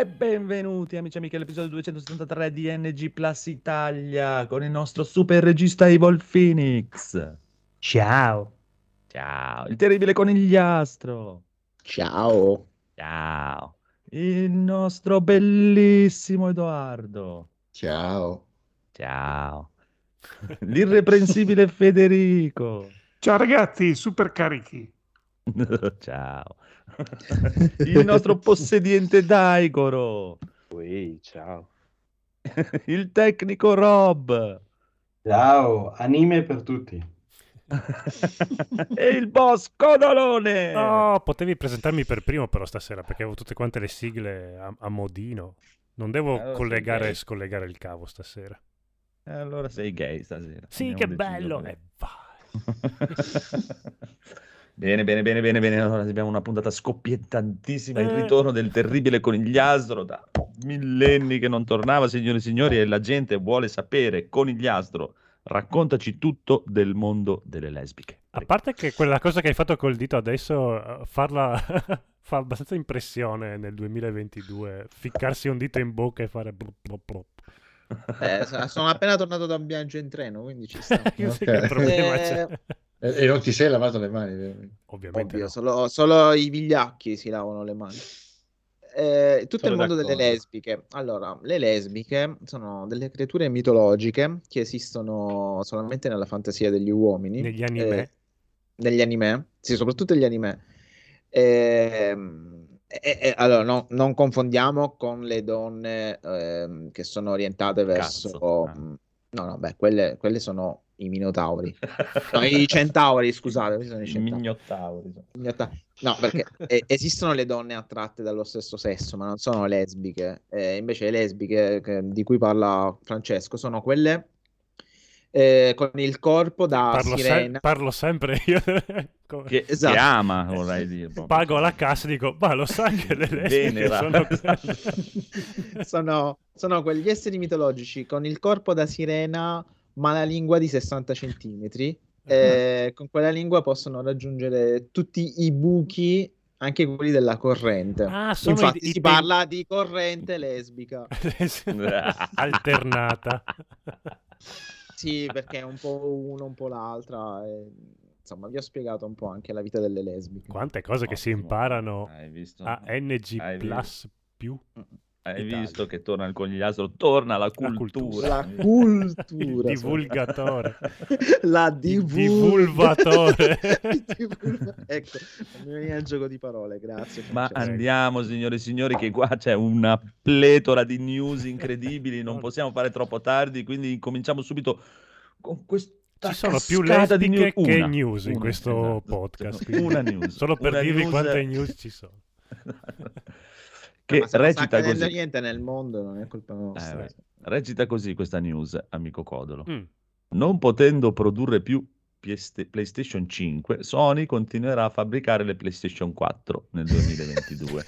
E benvenuti amici e amiche all'episodio 273 di NG Plus Italia con il nostro super regista Evil Phoenix. Ciao. Ciao. Il terribile conigliastro. Ciao. Ciao. Il nostro bellissimo Edoardo. Ciao. Ciao. L'irreprensibile Federico. Ciao ragazzi, super carichi. Ciao. Il nostro possediente Daigoro. Ui, ciao. Il tecnico Rob. Ciao, anime per tutti. E il boss Codolone. No, potevi presentarmi per primo però stasera, perché avevo tutte quante le sigle a modino. Non devo collegare e scollegare il cavo stasera. Allora sei gay stasera. Sì, andiamo, che bello. E vai. Bene. Allora abbiamo una puntata scoppiettantissima. Il ritorno del terribile Conigliastro, da millenni che non tornava, signore e signori, e la gente vuole sapere. Conigliastro, raccontaci tutto del mondo delle lesbiche. A parte che quella cosa che hai fatto col dito adesso fa abbastanza impressione nel 2022, ficcarsi un dito in bocca e fare blop blop blop. Sono appena tornato da un viaggio in treno, quindi ci sta. E non ti sei lavato le mani? Ovviamente. Ovvio, no. Solo i vigliacchi si lavano le mani. Tutto sono il mondo delle lesbiche. Allora, le lesbiche sono delle creature mitologiche che esistono solamente nella fantasia degli uomini. Negli anime. Negli anime, sì, soprattutto negli anime. Allora, non confondiamo con le donne che sono orientate verso... No, beh, quelle sono i minotauri. No, i centauri, scusate. Sono i mignotauri. No, perché esistono le donne attratte dallo stesso sesso, ma non sono lesbiche. Invece le lesbiche di cui parla Francesco sono quelle con il corpo da sirena. Parlo sempre io. Che ama, vorrei dire. Pago alla cassa e dico, ma lo sai che le lesbiche sono quegli esseri mitologici con il corpo da sirena, ma la lingua di 60 centimetri. Con quella lingua possono raggiungere tutti i buchi, anche quelli della corrente. Infatti si parla di corrente lesbica. Alternata. Sì, perché è un po' uno, un po' l'altra. Insomma, vi ho spiegato un po' anche la vita delle lesbiche. Quante cose che si imparano a NG Plus più. Hai Italia. Visto che torna il Conigliastro, torna la cultura. La cultura. Il divulgatore. Divulvatore. Ecco, mi veniva il gioco di parole, grazie. Ma andiamo, signore e signori, che qua c'è una pletora di news incredibili, non possiamo fare troppo tardi, quindi cominciamo subito con questo. Ci sono più lesbiche che news in questo podcast. Una news. Solo per dirvi quante news ci sono. Che recita così. Niente nel mondo, non è colpa nostra. Recita così questa news, amico Codolo. Non potendo produrre più PlayStation 5, Sony continuerà a fabbricare le PlayStation 4 nel 2022.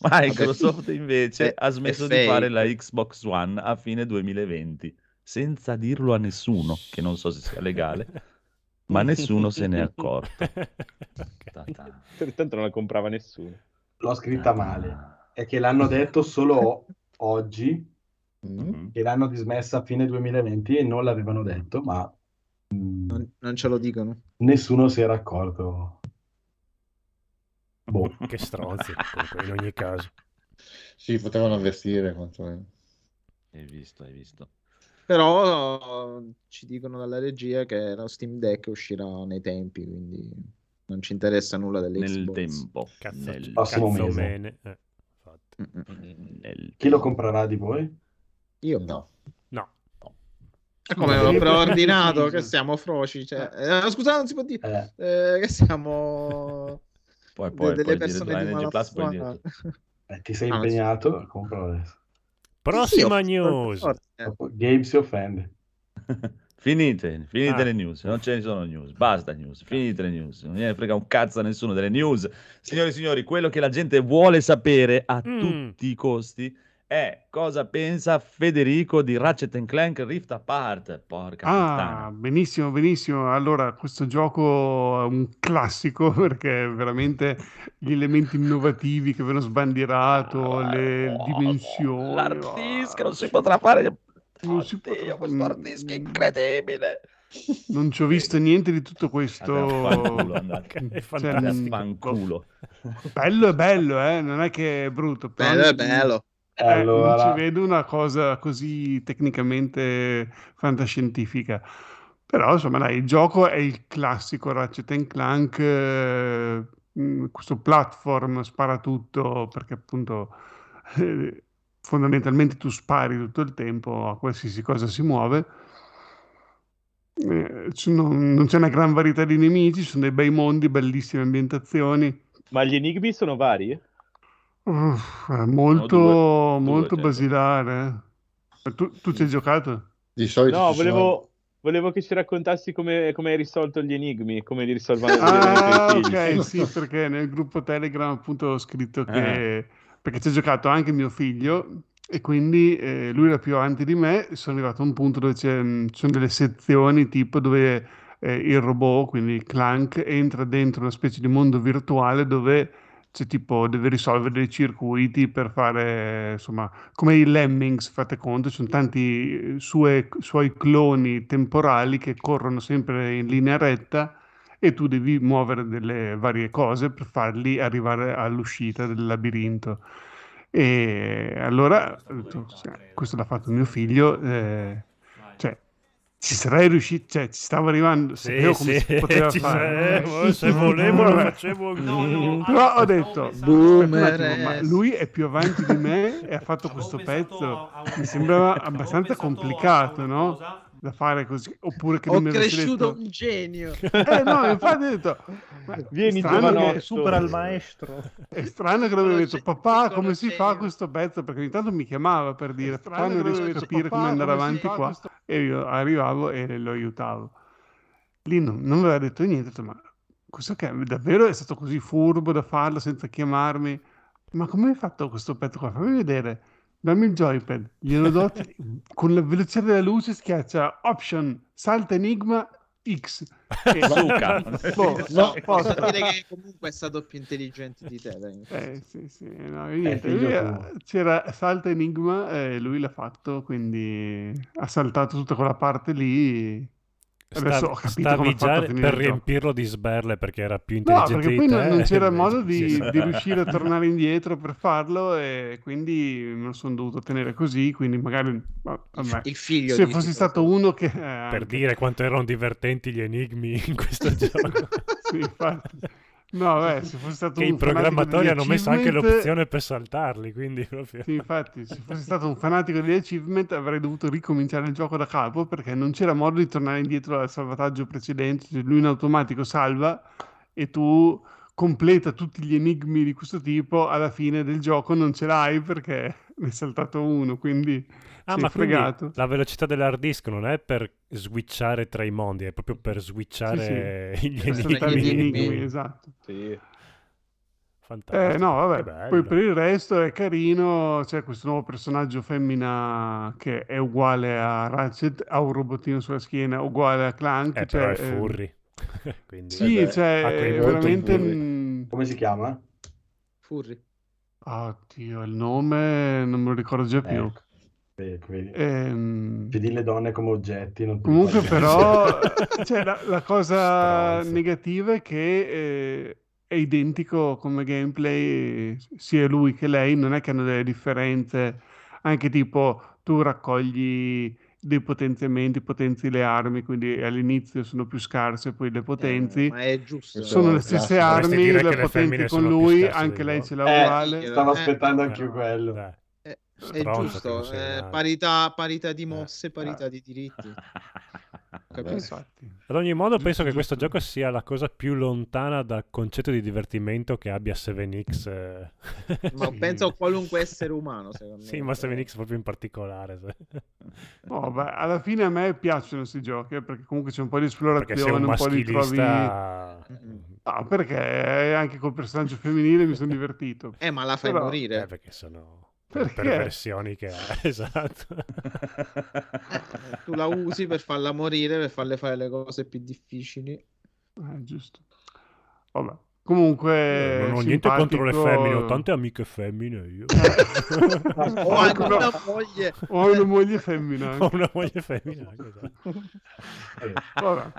Microsoft invece ha smesso di fare la Xbox One a fine 2020, senza dirlo a nessuno, che non so se sia legale. Ma nessuno se ne è accorto. Intanto non la comprava nessuno. L'ho scritta male, è che l'hanno detto solo oggi, che l'hanno dismessa a fine 2020 e non l'avevano detto, ma non ce lo dicono. Nessuno si era accorto. Boh. Che stronzi, in ogni caso. Sì, potevano avvertire quantomeno. Hai visto. Però ci dicono dalla regia che lo Steam Deck uscirà nei tempi, quindi... Non ci interessa nulla dell'Xbox. Nel tempo. Nel prossimo mese. Chi lo comprerà di voi? Io no. Come avevo preordinato, che siamo froci. Cioè... scusate, non si può dire. Che siamo poi delle persone di malafama. Ti sei impegnato? Sì. Compro adesso. Prossima news. Gabe si offende. Finite le news, non ce ne sono news, basta news, finite le news, non gliene frega un cazzo a nessuno delle news. Signori e signori, quello che la gente vuole sapere a tutti i costi è cosa pensa Federico di Ratchet & Clank Rift Apart. Porca puttana. Benissimo, benissimo. Allora, questo gioco è un classico perché veramente gli elementi innovativi che vengono sbandierato, le dimensioni, l'artist che non si potrà fare, questo artist è incredibile. Non ci ho visto niente di tutto questo. Fanculo. Bello è bello, non è che è brutto. Bello è bello. Allora, non ci vedo una cosa così tecnicamente fantascientifica. Però insomma, dai, il gioco è il classico Ratchet & Clank, questo platform sparatutto, perché appunto fondamentalmente tu spari tutto il tempo a qualsiasi cosa si muove. Non c'è una gran varietà di nemici, ci sono dei bei mondi, bellissime ambientazioni. Ma gli enigmi sono vari? Molto, no, molto basilare. Tu ci hai giocato? Di solito no, volevo che ci raccontassi come hai risolto gli enigmi, come li risolvano. Ok, sì, perché nel gruppo Telegram appunto ho scritto che perché ci ha giocato anche mio figlio e quindi lui era più avanti di me. Sono arrivato a un punto dove ci sono delle sezioni tipo dove il robot, quindi Clank, entra dentro una specie di mondo virtuale dove c'è tipo deve risolvere dei circuiti per fare, insomma, come i Lemmings, fate conto, ci sono tanti suoi cloni temporali che corrono sempre in linea retta e tu devi muovere delle varie cose per farli arrivare all'uscita del labirinto. E allora questo l'ha fatto mio figlio, cioè ci sarei riuscito, cioè ci stavo arrivando, sapevo come si poteva fare, se volevo lo facevo, però ho detto ma lui è più avanti di me e ha fatto questo pezzo, mi sembrava abbastanza complicato, no? Da fare così, oppure che ho non cresciuto detto... un genio. No, infatti ho detto vieni giovane, supera il maestro. È strano che l'avevo detto papà, come si fa questo pezzo? Perché ogni tanto mi chiamava per dire papà, non riesco a capire come andare avanti qua. Questo... E io arrivavo e lo aiutavo. Lì non aveva detto niente, ho detto, ma questo che davvero è stato così furbo da farlo senza chiamarmi? Ma come hai fatto questo pezzo qua? Fammi vedere. Dammi il joypad, glielo do con la velocità della luce, schiaccia option, salta enigma X e Luca. Posso dire che comunque è stato più intelligente di te. C'era salta enigma e lui l'ha fatto, quindi ha saltato tutta quella parte lì. Adesso ho capito come già per riempirlo di sberle perché era più intelligente di te. No, perché poi non c'era modo di riuscire a tornare indietro per farlo e quindi me lo sono dovuto tenere così, quindi magari il figlio se fossi stato uno che... per dire quanto erano divertenti gli enigmi in questo gioco. Sì, infatti. No, se fosse stato che i programmatori hanno messo anche l'opzione per saltarli, quindi proprio... Sì, infatti, se fossi stato un fanatico degli achievement avrei dovuto ricominciare il gioco da capo perché non c'era modo di tornare indietro al salvataggio precedente, cioè lui in automatico salva e tu completa tutti gli enigmi di questo tipo, alla fine del gioco non ce l'hai perché ne è saltato uno, quindi sei fregato. La velocità dell'hard disk non è per switchare tra i mondi, è proprio per switchare gli enigmi. Esatto. Sì. Fantastico. No, vabbè. Poi per il resto è carino, c'è questo nuovo personaggio femmina che è uguale a Ratchet, ha un robotino sulla schiena uguale a Clank. Però è furry. Quindi, sì, cioè veramente furry. Come si chiama? Furry. Dio, il nome non me lo ricordo già più. Vedi le donne come oggetti. Non comunque però cioè, la cosa negativa è che è identico come gameplay sia lui che lei, non è che hanno delle differenze, anche tipo tu raccogli dei potenziamenti, potenzi le armi, quindi all'inizio sono più scarse, poi le potenzi, ma è giusto, sono le stesse armi, le potenzi con lui, anche lei ce l'ha uguale. Stavo aspettando anche quello. È giusto, parità di mosse, parità di diritti. Ad ogni modo penso che questo gioco sia la cosa più lontana dal concetto di divertimento che abbia 7X. Ma penso a qualunque essere umano, secondo me. Sì, ma 7X proprio in particolare. Alla fine a me piacciono questi giochi perché comunque c'è un po' di esplorazione, un po' di trovi. No, perché anche col personaggio femminile mi sono divertito. Ma la fai morire. Perché sono... Perché? Perversioni che ha, esatto. Tu la usi per farla morire, per farle fare le cose più difficili. Giusto. Vabbè. Comunque non ho niente contro le femmine, ho tante amiche femmine io. Ho anche una moglie. Ho una moglie femmina. Anche. Ho una moglie femmina. Anche,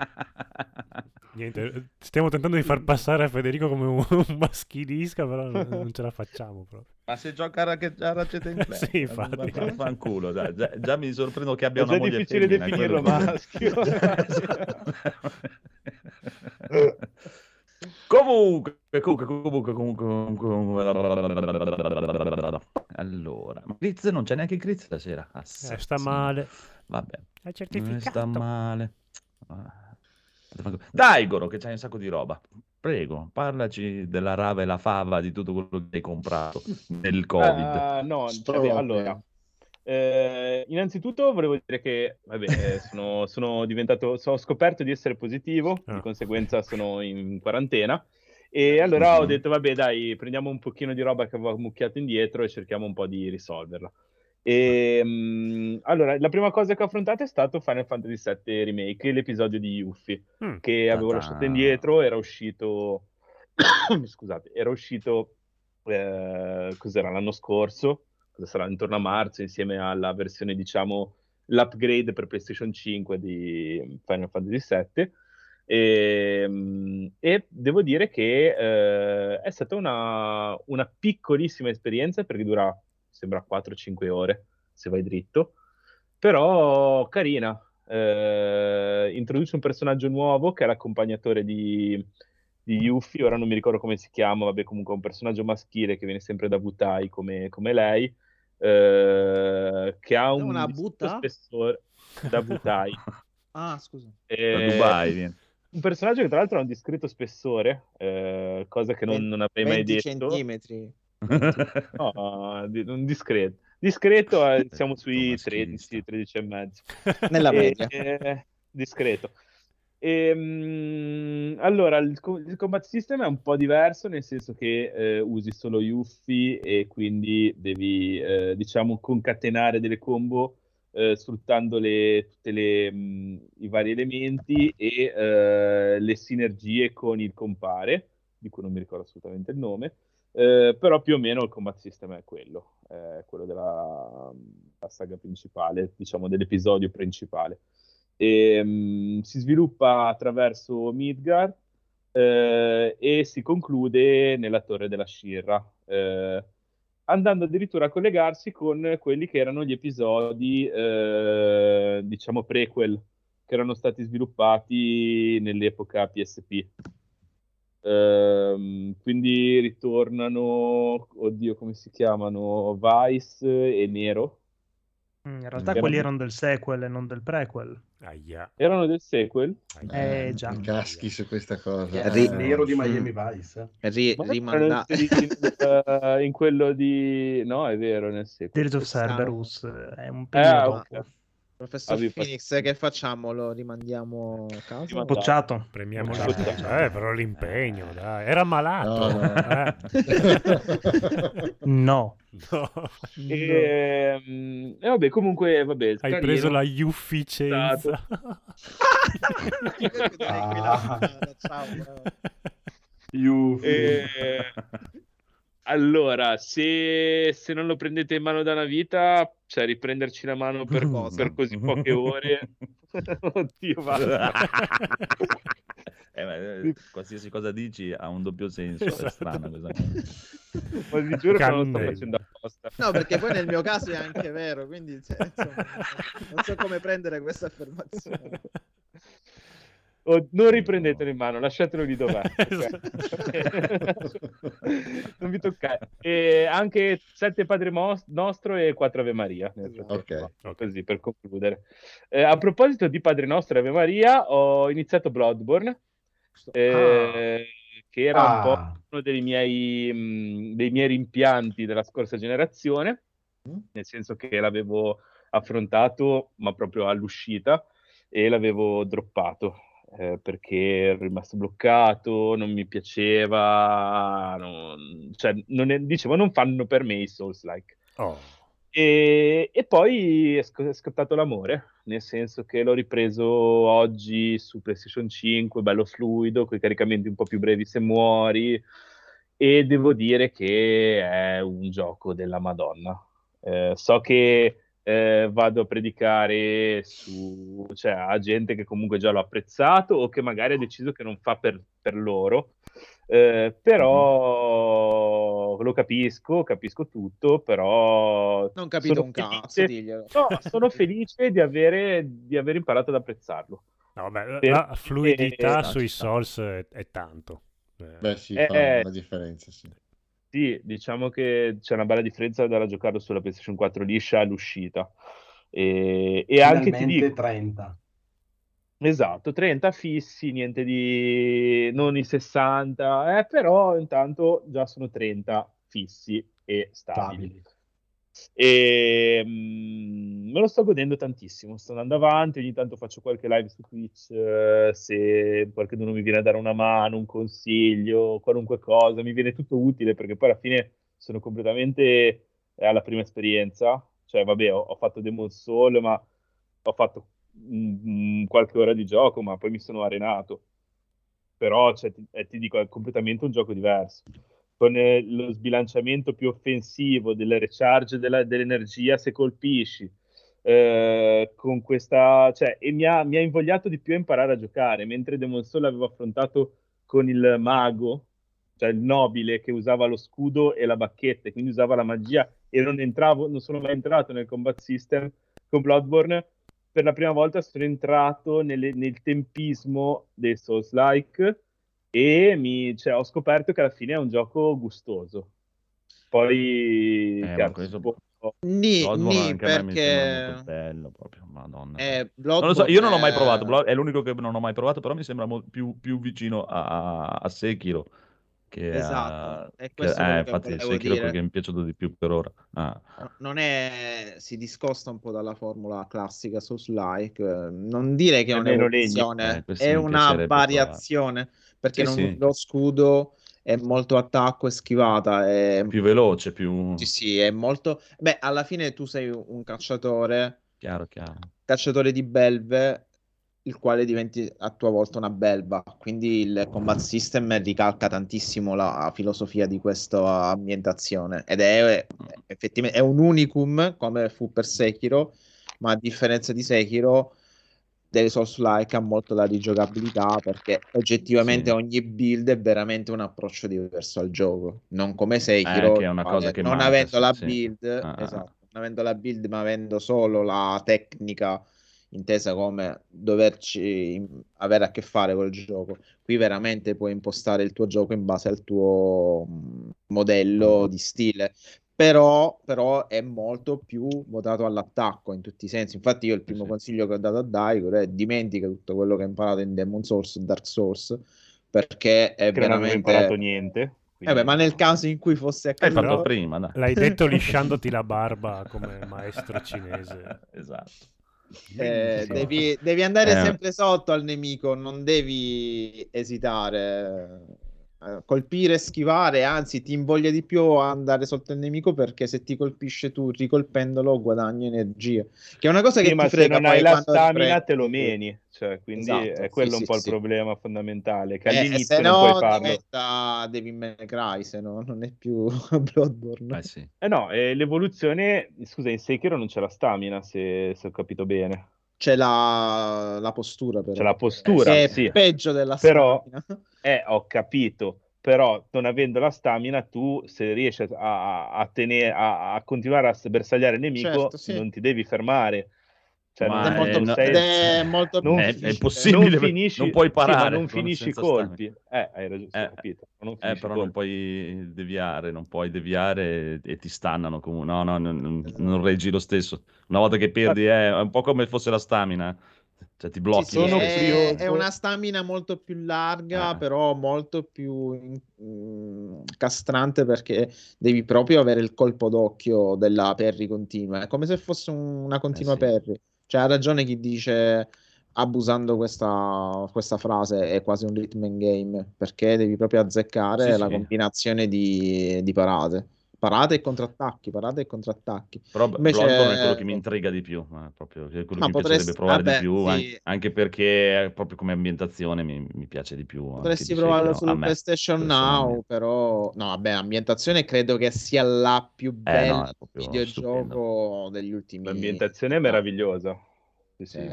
niente, stiamo tentando di far passare a Federico come un maschilista, però non ce la facciamo proprio. Ma se gioca a Ratchet & Clank, sì, infatti. Fanculo, già mi sorprendo che abbia una moglie femmina. È difficile definirlo maschio. Comunque. Allora, Grizz, non c'è neanche Grizz stasera. Sta male. Vabbè. È certificato. Sta male. Dai, Goro, che c'hai un sacco di roba. Prego, parlaci della rava e la fava, di tutto quello che hai comprato nel Covid. No, allora. Innanzitutto volevo dire che vabbè, ho scoperto di essere positivo, di conseguenza sono in quarantena e allora ho detto vabbè dai, prendiamo un pochino di roba che avevo ammucchiato indietro e cerchiamo un po' di risolverla. E, allora, la prima cosa che ho affrontato è stato Final Fantasy VII Remake, l'episodio di Yuffie che avevo lasciato indietro, era uscito scusate, era uscito cos'era, l'anno scorso, sarà intorno a marzo, insieme alla versione, diciamo, l'upgrade per PlayStation 5 di Final Fantasy VII, e devo dire che è stata una piccolissima esperienza, perché dura, sembra, 4-5 ore, se vai dritto, però carina, introduce un personaggio nuovo che è l'accompagnatore di Yuffie, ora non mi ricordo come si chiama, vabbè comunque è un personaggio maschile che viene sempre da Butai come lei, che ha un spessore da Butai. Ah, scusa. Da Dubai viene. Un personaggio che tra l'altro ha un discreto spessore, cosa che non avrei mai detto. 20 centimetri. No, un discreto. Discreto, siamo sui 13 e mezzo. Nella media. Discreto. Allora il combat system è un po' diverso, nel senso che usi solo Yuffie e quindi devi diciamo concatenare delle combo sfruttando i vari elementi e le sinergie con il compare, di cui non mi ricordo assolutamente il nome, però più o meno il combat system è quello della saga principale, diciamo dell'episodio principale. E, si sviluppa attraverso Midgar e si conclude nella torre della Shirra, andando addirittura a collegarsi con quelli che erano gli episodi diciamo prequel, che erano stati sviluppati nell'epoca PSP, quindi ritornano, oddio come si chiamano, Vice e Nero. In realtà quelli erano del sequel e non del prequel. Erano del sequel? Già. Mi caschi su questa cosa. Nero di Miami Vice. Rimandato. In quello di... No, è vero, nel sequel. Tales of Cerberus. È un periodo. Okay. Professor Phoenix, che facciamo? Lo rimandiamo a casa? Bocciato. Premiamo la... però l'impegno, dai. Era malato. No. E vabbè, comunque, vabbè. Hai preso la Yufficenza. Allora, se non lo prendete in mano da una vita, cioè riprenderci la mano per così poche ore, oddio, va. Qualsiasi cosa dici ha un doppio senso, esatto. È strano questa cosa. Di giuro che non lo sto facendo apposta. No, perché poi nel mio caso è anche vero, quindi cioè, insomma, non so come prendere questa affermazione. Non riprendetelo in mano, lasciatelo lì dov'è. Non vi toccate. E anche 7 Padre Nostro e 4 Ave Maria. Okay. Così per concludere. A proposito di Padre Nostro e Ave Maria, ho iniziato Bloodborne, che era un po' uno dei miei rimpianti della scorsa generazione, nel senso che l'avevo affrontato, ma proprio all'uscita, e l'avevo droppato. Perché ero rimasto bloccato, non mi piaceva, non fanno per me i Souls-like. Oh. E poi è scattato l'amore, nel senso che l'ho ripreso oggi su PlayStation 5, bello fluido, con i caricamenti un po' più brevi se muori, e devo dire che è un gioco della Madonna. So che vado a predicare cioè, a gente che comunque già l'ha apprezzato o che magari ha deciso che non fa per loro, però lo capisco tutto, però non capito un cazzo, diglielo. No, sono felice di aver imparato ad apprezzarlo. No, beh, la fluidità sui Souls è tanto. Beh sì, fa una differenza, sì. Sì, diciamo che c'è una bella differenza da giocarlo sulla PlayStation 4 liscia all'uscita. E anche ti dico 30. Esatto, 30 fissi, niente di... non i 60, però intanto già sono 30 fissi e stabili. E, me lo sto godendo tantissimo, sto andando avanti, ogni tanto faccio qualche live su Twitch, se qualcuno mi viene a dare una mano, un consiglio, qualunque cosa, mi viene tutto utile, perché poi alla fine sono completamente alla prima esperienza, cioè vabbè, ho fatto Demon Soul, ma ho fatto qualche ora di gioco, ma poi mi sono arenato, però cioè, ti dico, è completamente un gioco diverso, con lo sbilanciamento più offensivo delle recharge dell'energia se colpisci, con questa, cioè, e mi ha invogliato di più a imparare a giocare, mentre Demon Soul l'avevo affrontato con il mago, cioè il nobile che usava lo scudo e la bacchetta, quindi usava la magia, e non sono mai entrato nel combat system. Con Bloodborne per la prima volta sono entrato nel tempismo dei Souls-like, e cioè, ho scoperto che alla fine è un gioco gustoso. Poi questo perché bello proprio, Madonna. Non lo so, io non l'ho mai provato, è l'unico che non ho mai provato, però mi sembra più vicino a Sekiro che esatto, è questo che, infatti è Sekiro dire. Perché mi è piaciuto di più per ora. Non è, si discosta un po' dalla formula classica Souls-like, non dire che è un'evoluzione, è una variazione. Perché lo scudo è molto attacco e schivata, è più veloce, più... Sì, è molto... Beh, alla fine tu sei un cacciatore, chiaro. Cacciatore di belve, il quale diventi a tua volta una belva, quindi il combat system ricalca tantissimo la filosofia di questa ambientazione, ed è effettivamente è un unicum, come fu per Sekiro, ma a differenza di Sekiro... delle Souls-like ha molto la rigiocabilità, perché oggettivamente ogni build è veramente un approccio diverso al gioco, non come Sekiro, non avendo la build, esatto, non avendo la build ma avendo solo la tecnica, intesa come doverci avere a che fare col gioco. Qui veramente puoi impostare il tuo gioco in base al tuo modello di stile, però è molto più votato all'attacco in tutti i sensi. Infatti io il primo consiglio che ho dato a Daigo è: dimentica tutto quello che hai imparato in Demon Souls e Dark Souls, perché è veramente... non avevo imparato niente, quindi... ma nel caso in cui fosse accaduto... L'hai fatto prima, no? L'hai detto lisciandoti la barba come maestro cinese. Esatto. Devi andare sempre sotto al nemico, non devi esitare, colpire, schivare, anzi ti invoglia di più andare sotto il nemico, perché se ti colpisce tu ricolpendolo guadagni energia, che è una cosa che ti frega, se non hai la stamina te lo meni, cioè, quindi esatto, è quello un po' il problema fondamentale, che all'inizio non puoi farlo, devi Cry, se no non è più Bloodborne. L'evoluzione, scusa, in Sekiro non c'è la stamina, se ho capito bene, c'è la postura, però. C'è la postura, che è peggio della stamina. Però, ho capito, però non avendo la stamina tu, se riesci a continuare a bersagliare il nemico, non ti devi fermare. Cioè, è molto impossibile, non puoi parare, non finisci i colpi. Hai ragione, ho capito. Però non puoi deviare, e ti stannano comunque. Non reggi lo stesso. Una volta che perdi è un po' come fosse la stamina, cioè ti blocchi. È una stamina molto più larga, però molto più castrante, perché devi proprio avere il colpo d'occhio della parry continua. È come se fosse una continua parry. Cioè ha ragione chi dice, abusando questa frase, è quasi un rhythm and game, perché devi proprio azzeccare la combinazione di parate. parate e contrattacchi. Però invece Bloodborne è quello che mi intriga di più, proprio è quello che mi piacerebbe provare di più, sì. Anche perché proprio come ambientazione mi piace di più. Potresti provarlo sul PlayStation Now, però no, vabbè, ambientazione credo che sia la più bella videogioco stupendo degli ultimi. L'ambientazione è meravigliosa. Sì,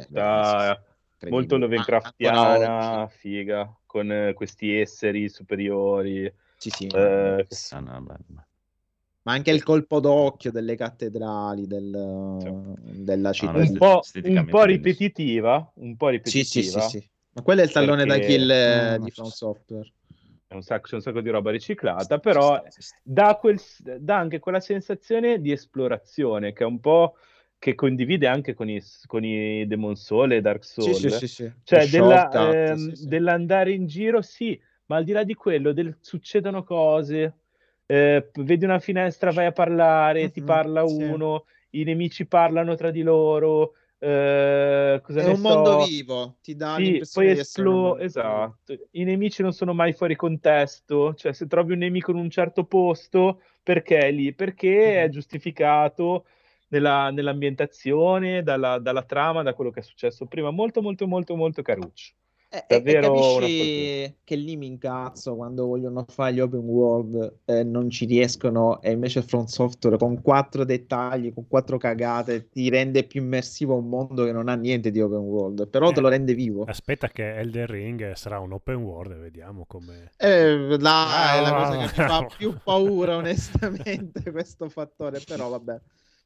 molto Lovecraftiana, figa, con questi esseri superiori. Sì. Ma anche il colpo d'occhio delle cattedrali della città, un po' ripetitiva. Sì. Ma quello è il tallone da kill di From Software. C'è un sacco di roba riciclata, però dà anche quella sensazione di esplorazione che è un po' che condivide anche con i Demon Souls e Dark Souls. Sì. Cioè dell'andare in giro, sì, ma al di là di quello succedono cose. Vedi una finestra, vai a parlare, ti parla uno, i nemici parlano tra di loro, è un mondo vivo, ti dà l'impressione poi di essere un mondo. Esatto, i nemici non sono mai fuori contesto, cioè se trovi un nemico in un certo posto, perché è lì? Perché è giustificato nell'ambientazione, dalla trama, da quello che è successo prima. Molto molto molto molto caruccio. Davvero capisci che lì mi incazzo quando vogliono fare gli open world non ci riescono, e invece From Software con 4 dettagli, con 4 cagate ti rende più immersivo un mondo che non ha niente di open world, però te lo rende vivo. Aspetta che Elden Ring sarà un open world e vediamo come è la cosa che mi fa più paura onestamente questo fattore, però vabbè.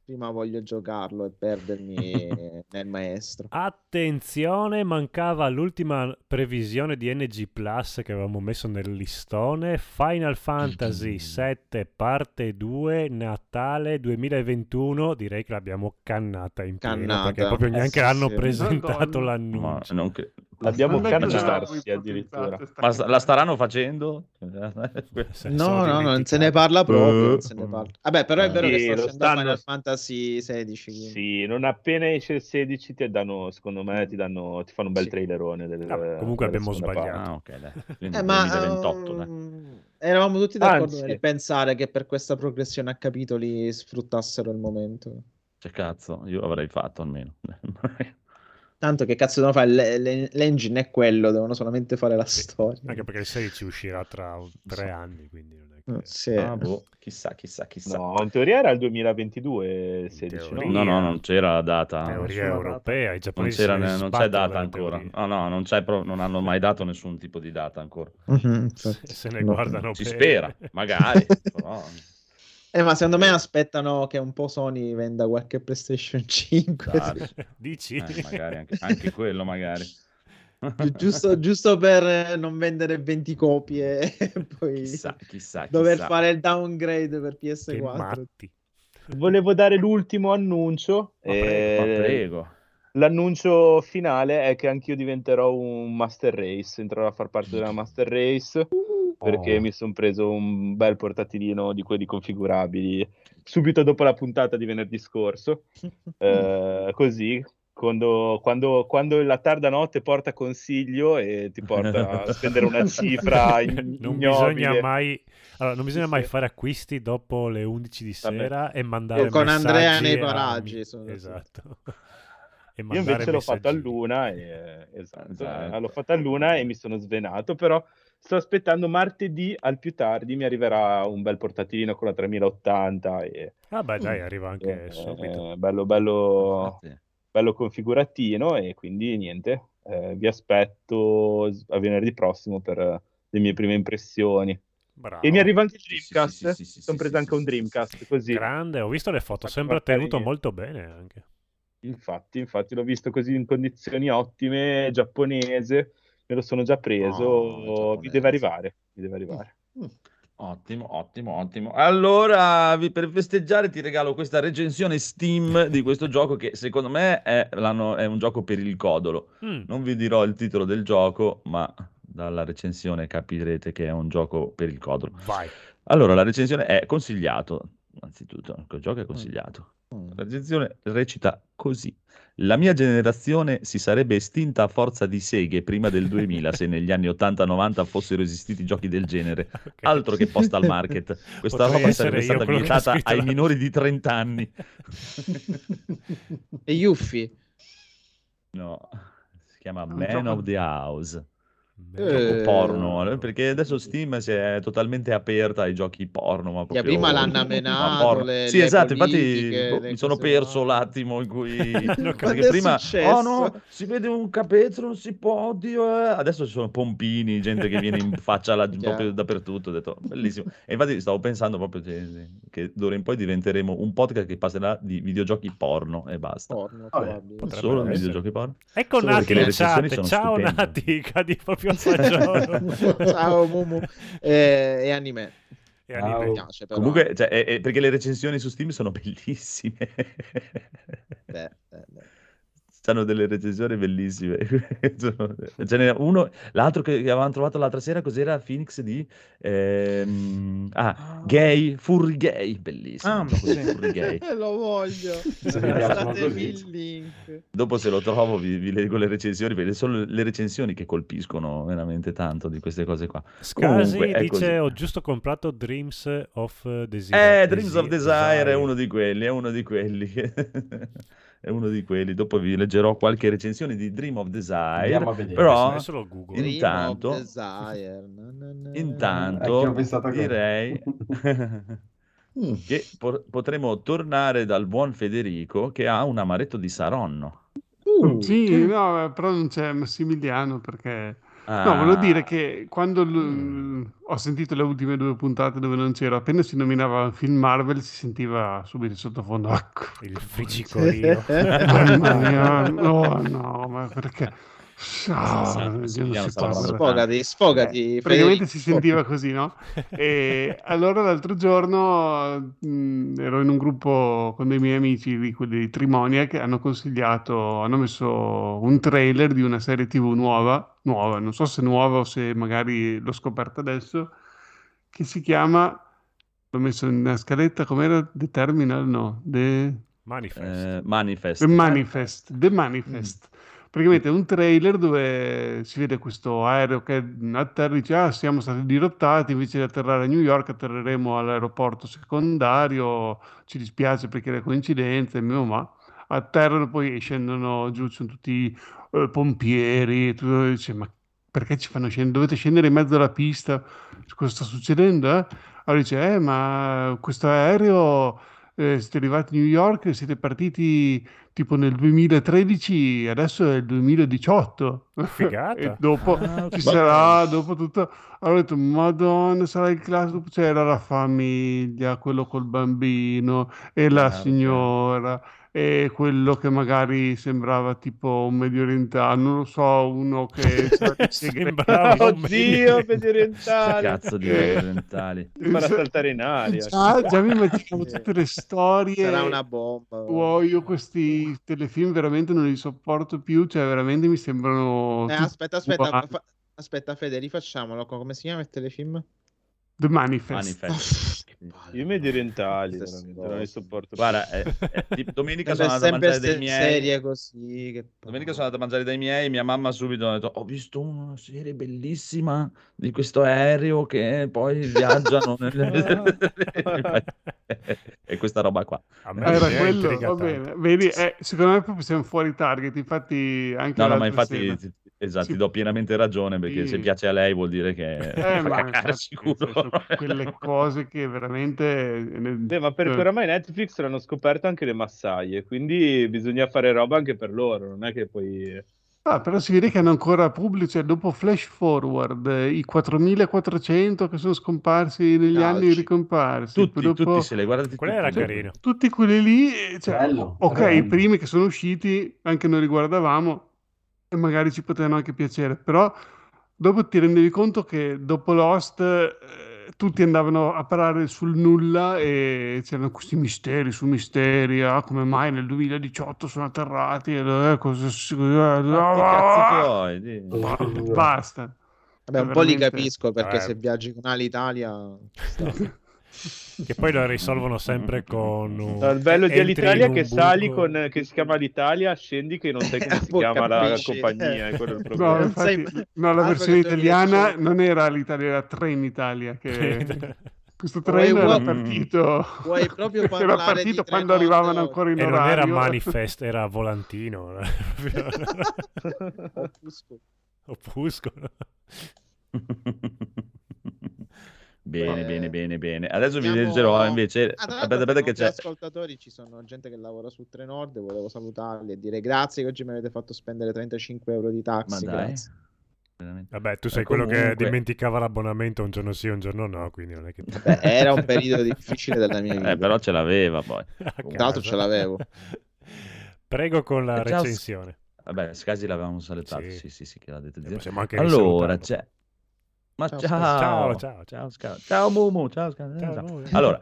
Prima voglio giocarlo e perdermi nel maestro. Attenzione, mancava l'ultima previsione di NG Plus che avevamo messo nel listone. Final Fantasy VII parte 2, Natale 2021. Direi che l'abbiamo cannata in pieno, perché proprio neanche l'hanno presentato l'annuncio. Ma non che... L'abbiamo cancellarsi addirittura. Ma la staranno facendo? No, non se ne parla proprio. Non se ne parla. Vabbè, però è vero che sta uscendo Final Fantasy 16. Quindi. Sì, non appena esce il 16 ti fanno un bel trailerone. Comunque abbiamo sbagliato. Okay, ma 2028, eravamo tutti d'accordo nel pensare che per questa progressione a capitoli sfruttassero il momento. Che cazzo, io l'avrei fatto almeno. Tanto che cazzo devono fare, l'engine è quello, devono solamente fare la storia. Anche perché il 16 uscirà tra 3 anni, quindi non è che... Chissà. No, in teoria era il 2022, il 16. No, non c'era la data. Teoria europea, i giapponesi non c'è data ancora. No, non hanno mai dato nessun tipo di data ancora. Se ne guardano si spera, magari, però... ma secondo me aspettano che un po' Sony venda qualche PlayStation 5. Dici? Magari anche quello, magari. Giusto per non vendere 20 copie e poi chissà. Dover fare il downgrade per PS4. Volevo dare l'ultimo annuncio. Ma prego. L'annuncio finale è che anch'io diventerò un Master Race, entrerò a far parte della Master Race. Perché mi sono preso un bel portatilino di quelli configurabili subito dopo la puntata di venerdì scorso. Così quando la tarda notte porta consiglio e ti porta a spendere una cifra non bisogna mai fare acquisti dopo le 11 di sera. Vabbè. E mandare messaggi con Andrea nei paraggi esatto. Io invece l'ho fatto a luna e mi sono svenato, però sto aspettando martedì al più tardi mi arriverà un bel portatilino con la 3080 e... arriva anche subito bello configuratino, e quindi niente, vi aspetto a venerdì prossimo per le mie prime impressioni. Bravo. E mi arriva anche il Dreamcast, sono preso anche un Dreamcast così. Grande, ho visto le foto, sembra tenuto molto bene anche. Infatti l'ho visto così in condizioni ottime, giapponese, me lo sono già preso, mi deve arrivare. Ottimo. Allora, per festeggiare ti regalo questa recensione Steam di questo gioco che secondo me è un gioco per il codolo. Non vi dirò il titolo del gioco, ma dalla recensione capirete che è un gioco per il codolo. Vai. Allora, la recensione è consigliato, anzitutto, il gioco è consigliato. La recensione recita così: la mia generazione si sarebbe estinta a forza di seghe prima del 2000 se negli anni 80-90 fossero esistiti giochi del genere. Okay. Altro che Postal Market, questa roba sarebbe stata vietata ai minori di 30 anni. E Yuffie? No, si chiama Man of the House. Gioco porno, perché adesso Steam si è totalmente aperta ai giochi porno, ma proprio prima l'hanno menato sì, le esatto, infatti mi sono perso l'attimo in cui perché prima oh no, si vede un capetto, non si può, oddio, adesso ci sono pompini, gente che viene in faccia proprio dappertutto, ho detto bellissimo. E infatti stavo pensando proprio che d'ora in poi diventeremo un podcast che passerà di videogiochi porno e basta. Porno, solo videogiochi porno. Ecco Nati in chat, ciao Nati, cadi proprio. Ciao Mumu e anime. Mi piace, però. Comunque cioè, perché le recensioni su Steam sono bellissime. Beh. Hanno delle recensioni bellissime. Ce n'è uno, l'altro che avevamo trovato l'altra sera, cos'era? Phoenix di Gay, Furry Gay, bellissimo. Furry Gay. Lo voglio. Il link. Dopo se lo trovo vi leggo le recensioni, perché sono le recensioni che colpiscono veramente tanto di queste cose qua. Scasi dice così. Ho giusto comprato Dreams of Desire. Dreams of Desire è uno di quelli. È uno di quelli, dopo vi leggerò qualche recensione di Dream of Desire, però intanto direi che potremo tornare dal buon Federico che ha un amaretto di Saronno. Sì, no, però non c'è Massimiliano perché... No, volevo dire che quando ho sentito le ultime due puntate dove non c'ero, appena si nominava un film Marvel si sentiva subito sottofondo il fricicorino. Ma perché? Sfogati. Praticamente si sentiva così, no? E allora l'altro giorno ero in un gruppo con dei miei amici di quelli di Trimonia che hanno messo un trailer di una serie TV nuova, non so se nuova o se magari l'ho scoperta adesso, che si chiama, l'ho messo in una scaletta, com'era? The Terminal? No, The Manifest. The Manifest. Praticamente è un trailer dove si vede questo aereo che atterra, dice siamo stati dirottati, invece di atterrare a New York atterreremo all'aeroporto secondario, ci dispiace perché era coincidenza, ma atterrano, poi scendono giù, sono tutti pompieri, tutto, dice, ma perché ci fanno scendere? Dovete scendere in mezzo alla pista, cosa sta succedendo? Allora dice, ma questo aereo... siete arrivati a New York, siete partiti tipo nel 2013, adesso è il 2018. Figata. E dopo ci sarà, dopo tutto... Allora ho detto, madonna, sarà il classico... C'era la famiglia, quello col bambino, e la signora, e quello che magari sembrava tipo un medio orientale, non lo so, uno che... sembrava medio orientale! Cazzo di medio orientali! Sembra saltare in aria! Già mi mettiamo tutte le storie... Sarà una bomba! Wow, io questi telefilm veramente non li sopporto più, cioè veramente mi sembrano... Aspetta Fede, rifacciamolo, come si chiama il telefilm? The Manifest. Io medio orientali non li sopporto. Guarda, domenica sono andato a mangiare dai miei. Così, che... Domenica sono andato a mangiare dai miei. Mia mamma subito ha detto: ho visto una serie bellissima di questo aereo che poi viaggiano. E questa roba qua. Era quello, va bene. Vedi, secondo me proprio siamo fuori target. Infatti, anche no, ma infatti. Sera... Esatto, sì. Ti do pienamente ragione perché se piace a lei vuol dire che fa cacare sicuro. Quelle cose che veramente... ma perché oramai Netflix l'hanno scoperto anche le massaie, quindi bisogna fare roba anche per loro, non è che poi... però si vede che hanno ancora pubblico, cioè dopo Flash Forward, i 4.400 che sono scomparsi negli anni ricomparsi. Tutti se le guardate. Quello era carino. Tutti quelli lì, cioè, bello, i primi che sono usciti anche noi li guardavamo, e magari ci potevano anche piacere, però dopo ti rendevi conto che dopo Lost tutti andavano a parare sul nulla e c'erano questi misteri su misteri, come mai nel 2018 sono atterrati basta. Vabbè, un po' li capisco perché se viaggi con Alitalia Che poi lo risolvono sempre con il bello di Alitalia che sali con che si chiama Alitalia, scendi che non sai come si chiama la compagnia, è quello il problema. No, infatti, no, la versione italiana non era Alitalia, era Trenitalia che questo treno era partito, era partito quando arrivavano ancora in orario. Non era manifest, era volantino. Opuscolo. Bene, bene, bene, bene. Adesso vi leggerò invece. Aspetta che c'è. Ascoltatori, ci sono gente che lavora su Trenord. Volevo salutarli e dire grazie che oggi mi avete fatto spendere 35 euro di taxi. Ma dai. Vabbè, tu sei comunque quello che dimenticava l'abbonamento un giorno sì, un giorno no. Quindi non è che... Beh, era un periodo difficile della mia vita. Però ce l'aveva poi. Tanto ce l'avevo. Prego con la recensione. Vabbè, Scasi l'avevamo salutato. Sì, sì, sì, che l'ha detto. Allora, c'è. Ma ciao Mumu, ciao. Allora,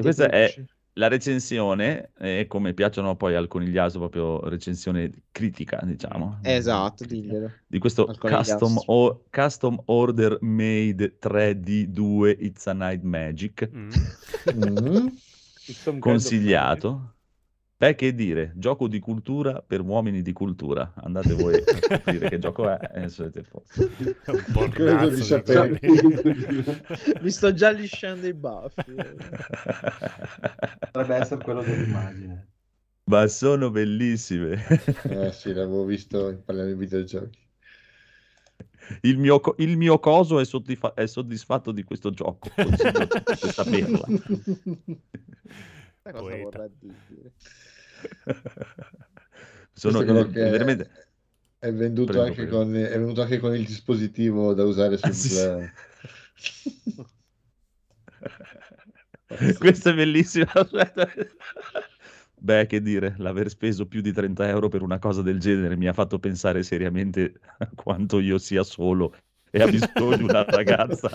questa è la recensione, come piacciono poi al conigliaso, proprio recensione critica, diciamo. Esatto, diglielo. Di questo custom Order Made 3D2 It's a Night Magic, consigliato. Beh, che dire, gioco di cultura per uomini di cultura. Andate voi a capire che gioco è e siete forti. Mi sto già lisciando i baffi. Potrebbe essere quello dell'immagine. Ma sono bellissime. Sì, l'avevo visto in parlare di videogiochi. Il mio coso è soddisfatto di questo gioco. Questa perla. Cosa vorrà dire? Sono veramente... è venduto anche con il dispositivo da usare sul sì. Questa è bellissima. Beh, che dire, l'aver speso più di 30 euro per una cosa del genere mi ha fatto pensare seriamente a quanto io sia solo e ha bisogno di una ragazza.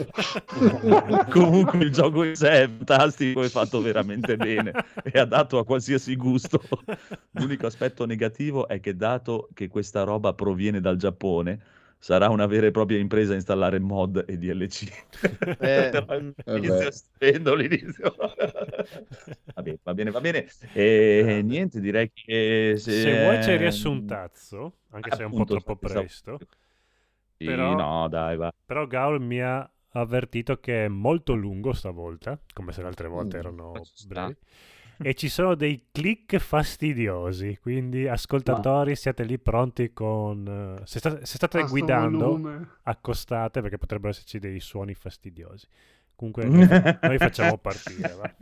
Comunque il gioco in sé è fantastico, è fatto veramente bene, è adatto a qualsiasi gusto. L'unico aspetto negativo è che, dato che questa roba proviene dal Giappone, sarà una vera e propria impresa installare mod e DLC. Spendo l'inizio. Va bene. E niente, direi che se vuoi c'è riassuntazzo, anche se è un po' troppo presto. Però, no, dai, va. Però Gaul mi ha avvertito che è molto lungo stavolta, come se le altre volte erano brevi, e ci sono dei click fastidiosi, quindi ascoltatori siate lì pronti con... se state guidando accostate, perché potrebbero esserci dei suoni fastidiosi. Comunque noi facciamo partire, va?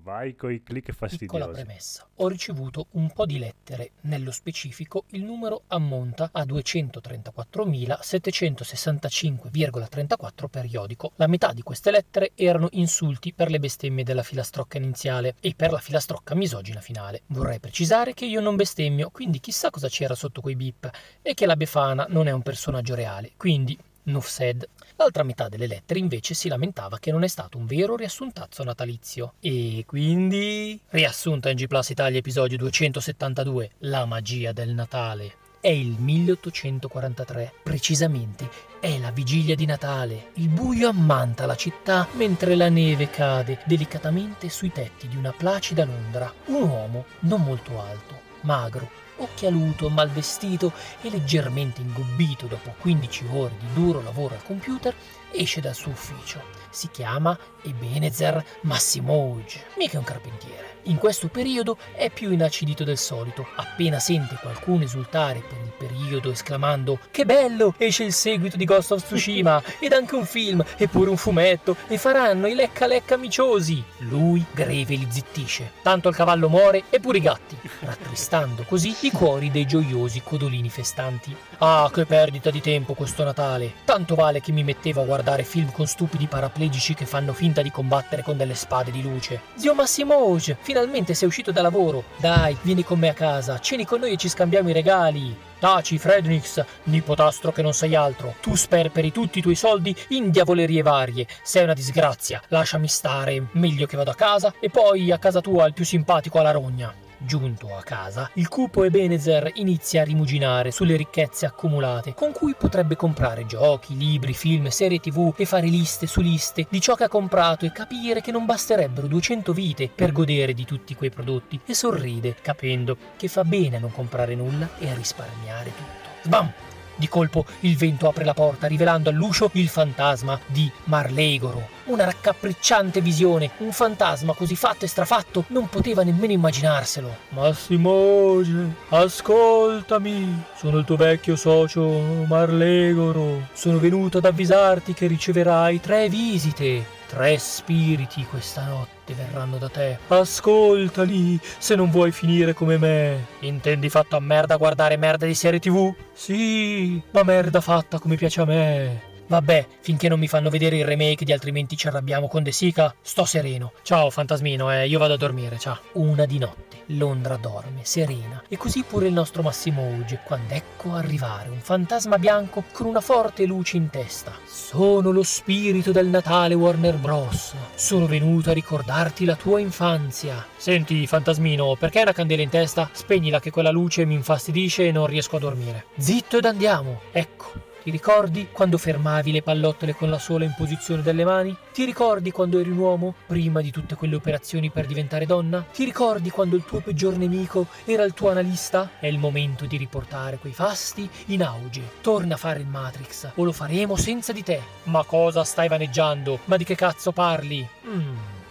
Vai con i click fastidiosi. Piccola premessa. Ho ricevuto un po' di lettere. Nello specifico il numero ammonta a 234.765,34 periodico. La metà di queste lettere erano insulti per le bestemmie della filastrocca iniziale e per la filastrocca misogina finale. Vorrei precisare che io non bestemmio, quindi chissà cosa c'era sotto quei bip, e che la Befana non è un personaggio reale, quindi... Nuff said. L'altra metà delle lettere invece si lamentava che non è stato un vero riassuntazzo natalizio. E quindi... Riassunta NG Plus Italia episodio 272, la magia del Natale. È il 1843, precisamente è la vigilia di Natale. Il buio ammanta la città mentre la neve cade delicatamente sui tetti di una placida Londra. Un uomo non molto alto, magro, occhialuto, mal vestito e leggermente ingobbito dopo 15 ore di duro lavoro al computer, esce dal suo ufficio. Si chiama Ebenezer Massimouge, mica un carpentiere. In questo periodo è più inacidito del solito. Appena sente qualcuno esultare per il periodo esclamando «Che bello! Esce il seguito di Ghost of Tsushima! Ed anche un film! Eppure un fumetto! E faranno i lecca-lecca miciosi!» Lui greve li zittisce. Tanto il cavallo muore, e pure i gatti, rattristando così i cuori dei gioiosi codolini festanti. «Ah, che perdita di tempo questo Natale! Tanto vale che mi mettevo a guardare film con stupidi paraplegici che fanno finta di combattere con delle spade di luce. Zio Massimouge, finalmente sei uscito da lavoro. Dai, vieni con me a casa, ceni con noi e ci scambiamo i regali. Taci, Frednix, nipotastro che non sei altro. Tu sperperi tutti i tuoi soldi in diavolerie varie. Sei una disgrazia, lasciami stare. Meglio che vado a casa e poi a casa tua il più simpatico alla rogna.» Giunto a casa, il cupo Ebenezer inizia a rimuginare sulle ricchezze accumulate, con cui potrebbe comprare giochi, libri, film, serie TV e fare liste su liste di ciò che ha comprato e capire che non basterebbero 200 vite per godere di tutti quei prodotti, e sorride, capendo che fa bene a non comprare nulla e a risparmiare tutto. Sbam! Di colpo il vento apre la porta, rivelando all'uscio il fantasma di Marlegoro. Una raccapricciante visione, un fantasma così fatto e strafatto non poteva nemmeno immaginarselo. Massimoge, ascoltami, sono il tuo vecchio socio Marlegoro. Sono venuto ad avvisarti che riceverai 3 visite. 3 spiriti questa notte verranno da te. Ascoltali se non vuoi finire come me. Intendi fatto a merda guardare merda di serie TV? Sì, ma merda fatta come piace a me. Vabbè, finché non mi fanno vedere il remake di Altrimenti ci arrabbiamo con De Sica, sto sereno. Ciao fantasmino, io vado a dormire, ciao. 1 di notte, Londra dorme, serena, e così pure il nostro Massimoge, quando ecco arrivare un fantasma bianco con una forte luce in testa. Sono lo spirito del Natale Warner Bros. Sono venuto a ricordarti la tua infanzia. Senti, fantasmino, perché hai una candela in testa? Spegnila che quella luce mi infastidisce e non riesco a dormire. Zitto ed andiamo, ecco. Ti ricordi quando fermavi le pallottole con la sola in posizione delle mani? Ti ricordi quando eri un uomo, prima di tutte quelle operazioni per diventare donna? Ti ricordi quando il tuo peggior nemico era il tuo analista? È il momento di riportare quei fasti in auge. Torna a fare il Matrix, o lo faremo senza di te. Ma cosa stai vaneggiando? Ma di che cazzo parli?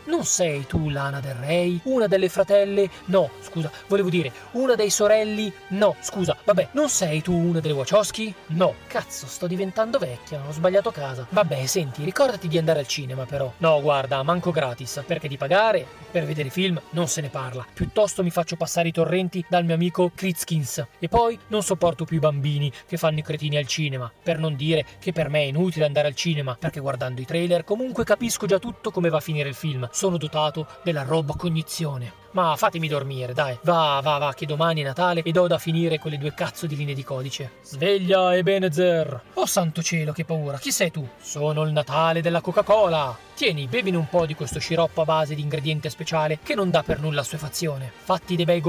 Non sei tu Lana Del Rey? Una delle fratelle? No, scusa, volevo dire, una dei sorelli? No, scusa, vabbè, non sei tu una delle Wachowski? No, cazzo, sto diventando vecchia, ho sbagliato casa. Vabbè, senti, ricordati di andare al cinema però. No, guarda, manco gratis, perché di pagare per vedere film non se ne parla. Piuttosto mi faccio passare i torrenti dal mio amico Kritzkins. E poi non sopporto più i bambini che fanno i cretini al cinema, per non dire che per me è inutile andare al cinema, perché guardando i trailer comunque capisco già tutto come va a finire il film. Sono dotato della robocognizione. Ma fatemi dormire, dai. Va, che domani è Natale ed ho da finire quelle 2 cazzo di linee di codice. Sveglia, Ebenezer! Oh santo cielo, che paura! Chi sei tu? Sono il Natale della Coca-Cola! Tieni, bevine un po' di questo sciroppo a base di ingrediente speciale che non dà per nulla assuefazione. Fatti dei bei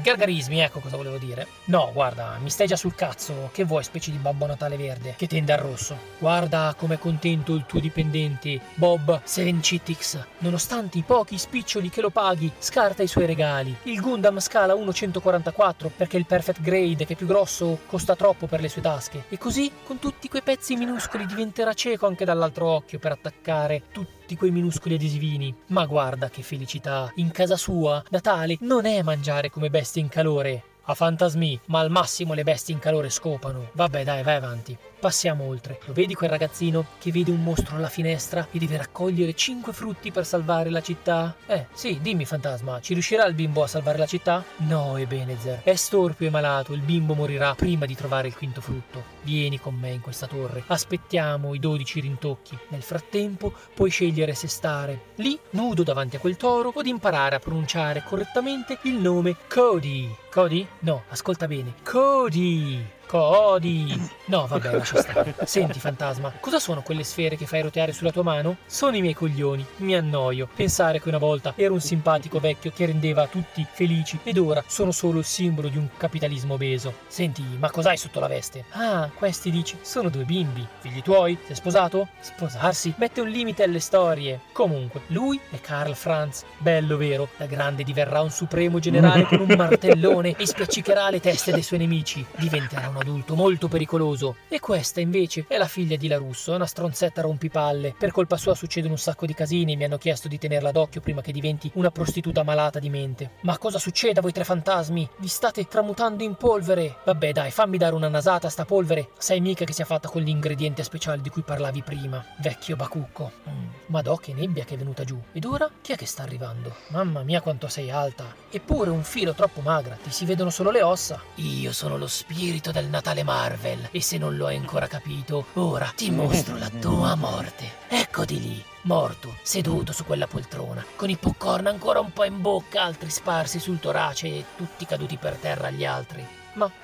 gargarismi, ecco cosa volevo dire. No, guarda, mi stai già sul cazzo. Che vuoi, specie di Babbo Natale verde che tende al rosso? Guarda com'è contento il tuo dipendente, Bob Serencitix. Nonostante i pochi spiccioli che lo paghi, scarta i suoi regali. Il Gundam scala 1/144 perché il Perfect Grade, che è più grosso, costa troppo per le sue tasche. E così, con tutti quei pezzi minuscoli, diventerà cieco anche dall'altro occhio per attaccare tutti quei minuscoli adesivini. Ma guarda che felicità! In casa sua, Natale non è mangiare come bestie in calore. A fantasmi, ma al massimo le bestie in calore scopano. Vabbè, dai, vai avanti. Passiamo oltre. Lo vedi quel ragazzino che vede un mostro alla finestra e deve raccogliere 5 frutti per salvare la città? Sì, dimmi fantasma, ci riuscirà il bimbo a salvare la città? No, Ebenezer, è storpio e malato, il bimbo morirà prima di trovare il 5° frutto. Vieni con me in questa torre, aspettiamo i 12 rintocchi. Nel frattempo puoi scegliere se stare lì, nudo davanti a quel toro, o di imparare a pronunciare correttamente il nome Cody. Cody? No, ascolta bene. Cody! No, vabbè, lascia stare. Senti, fantasma, cosa sono quelle sfere che fai roteare sulla tua mano? Sono i miei coglioni, mi annoio. Pensare che una volta ero un simpatico vecchio che rendeva tutti felici ed ora sono solo il simbolo di un capitalismo obeso. Senti, ma cos'hai sotto la veste? Ah, questi dici, sono 2 bimbi. Figli tuoi? Sei sposato? Sposarsi mette un limite alle storie. Comunque, lui è Karl Franz. Bello vero, da grande diverrà un supremo generale con un martellone e spiaccicherà le teste dei suoi nemici. Diventerà un adulto molto pericoloso. E questa invece è la figlia di La Russo, è una stronzetta rompipalle. Per colpa sua succedono un sacco di casini, mi hanno chiesto di tenerla d'occhio prima che diventi una prostituta malata di mente. Ma cosa succede a voi 3 fantasmi? Vi state tramutando in polvere. Vabbè dai, fammi dare una nasata a sta polvere. Sai mica che sia fatta con l'ingrediente speciale di cui parlavi prima, vecchio bacucco. Madò che nebbia che è venuta giù. Ed ora chi è che sta arrivando? Mamma mia quanto sei alta. Eppure un filo troppo magra, ti si vedono solo le ossa. Io sono lo spirito del Natale Marvel, e se non lo hai ancora capito, ora ti mostro la tua morte. Eccoti lì, morto, seduto su quella poltrona, con i popcorn ancora un po' in bocca, altri sparsi sul torace e tutti caduti per terra gli altri.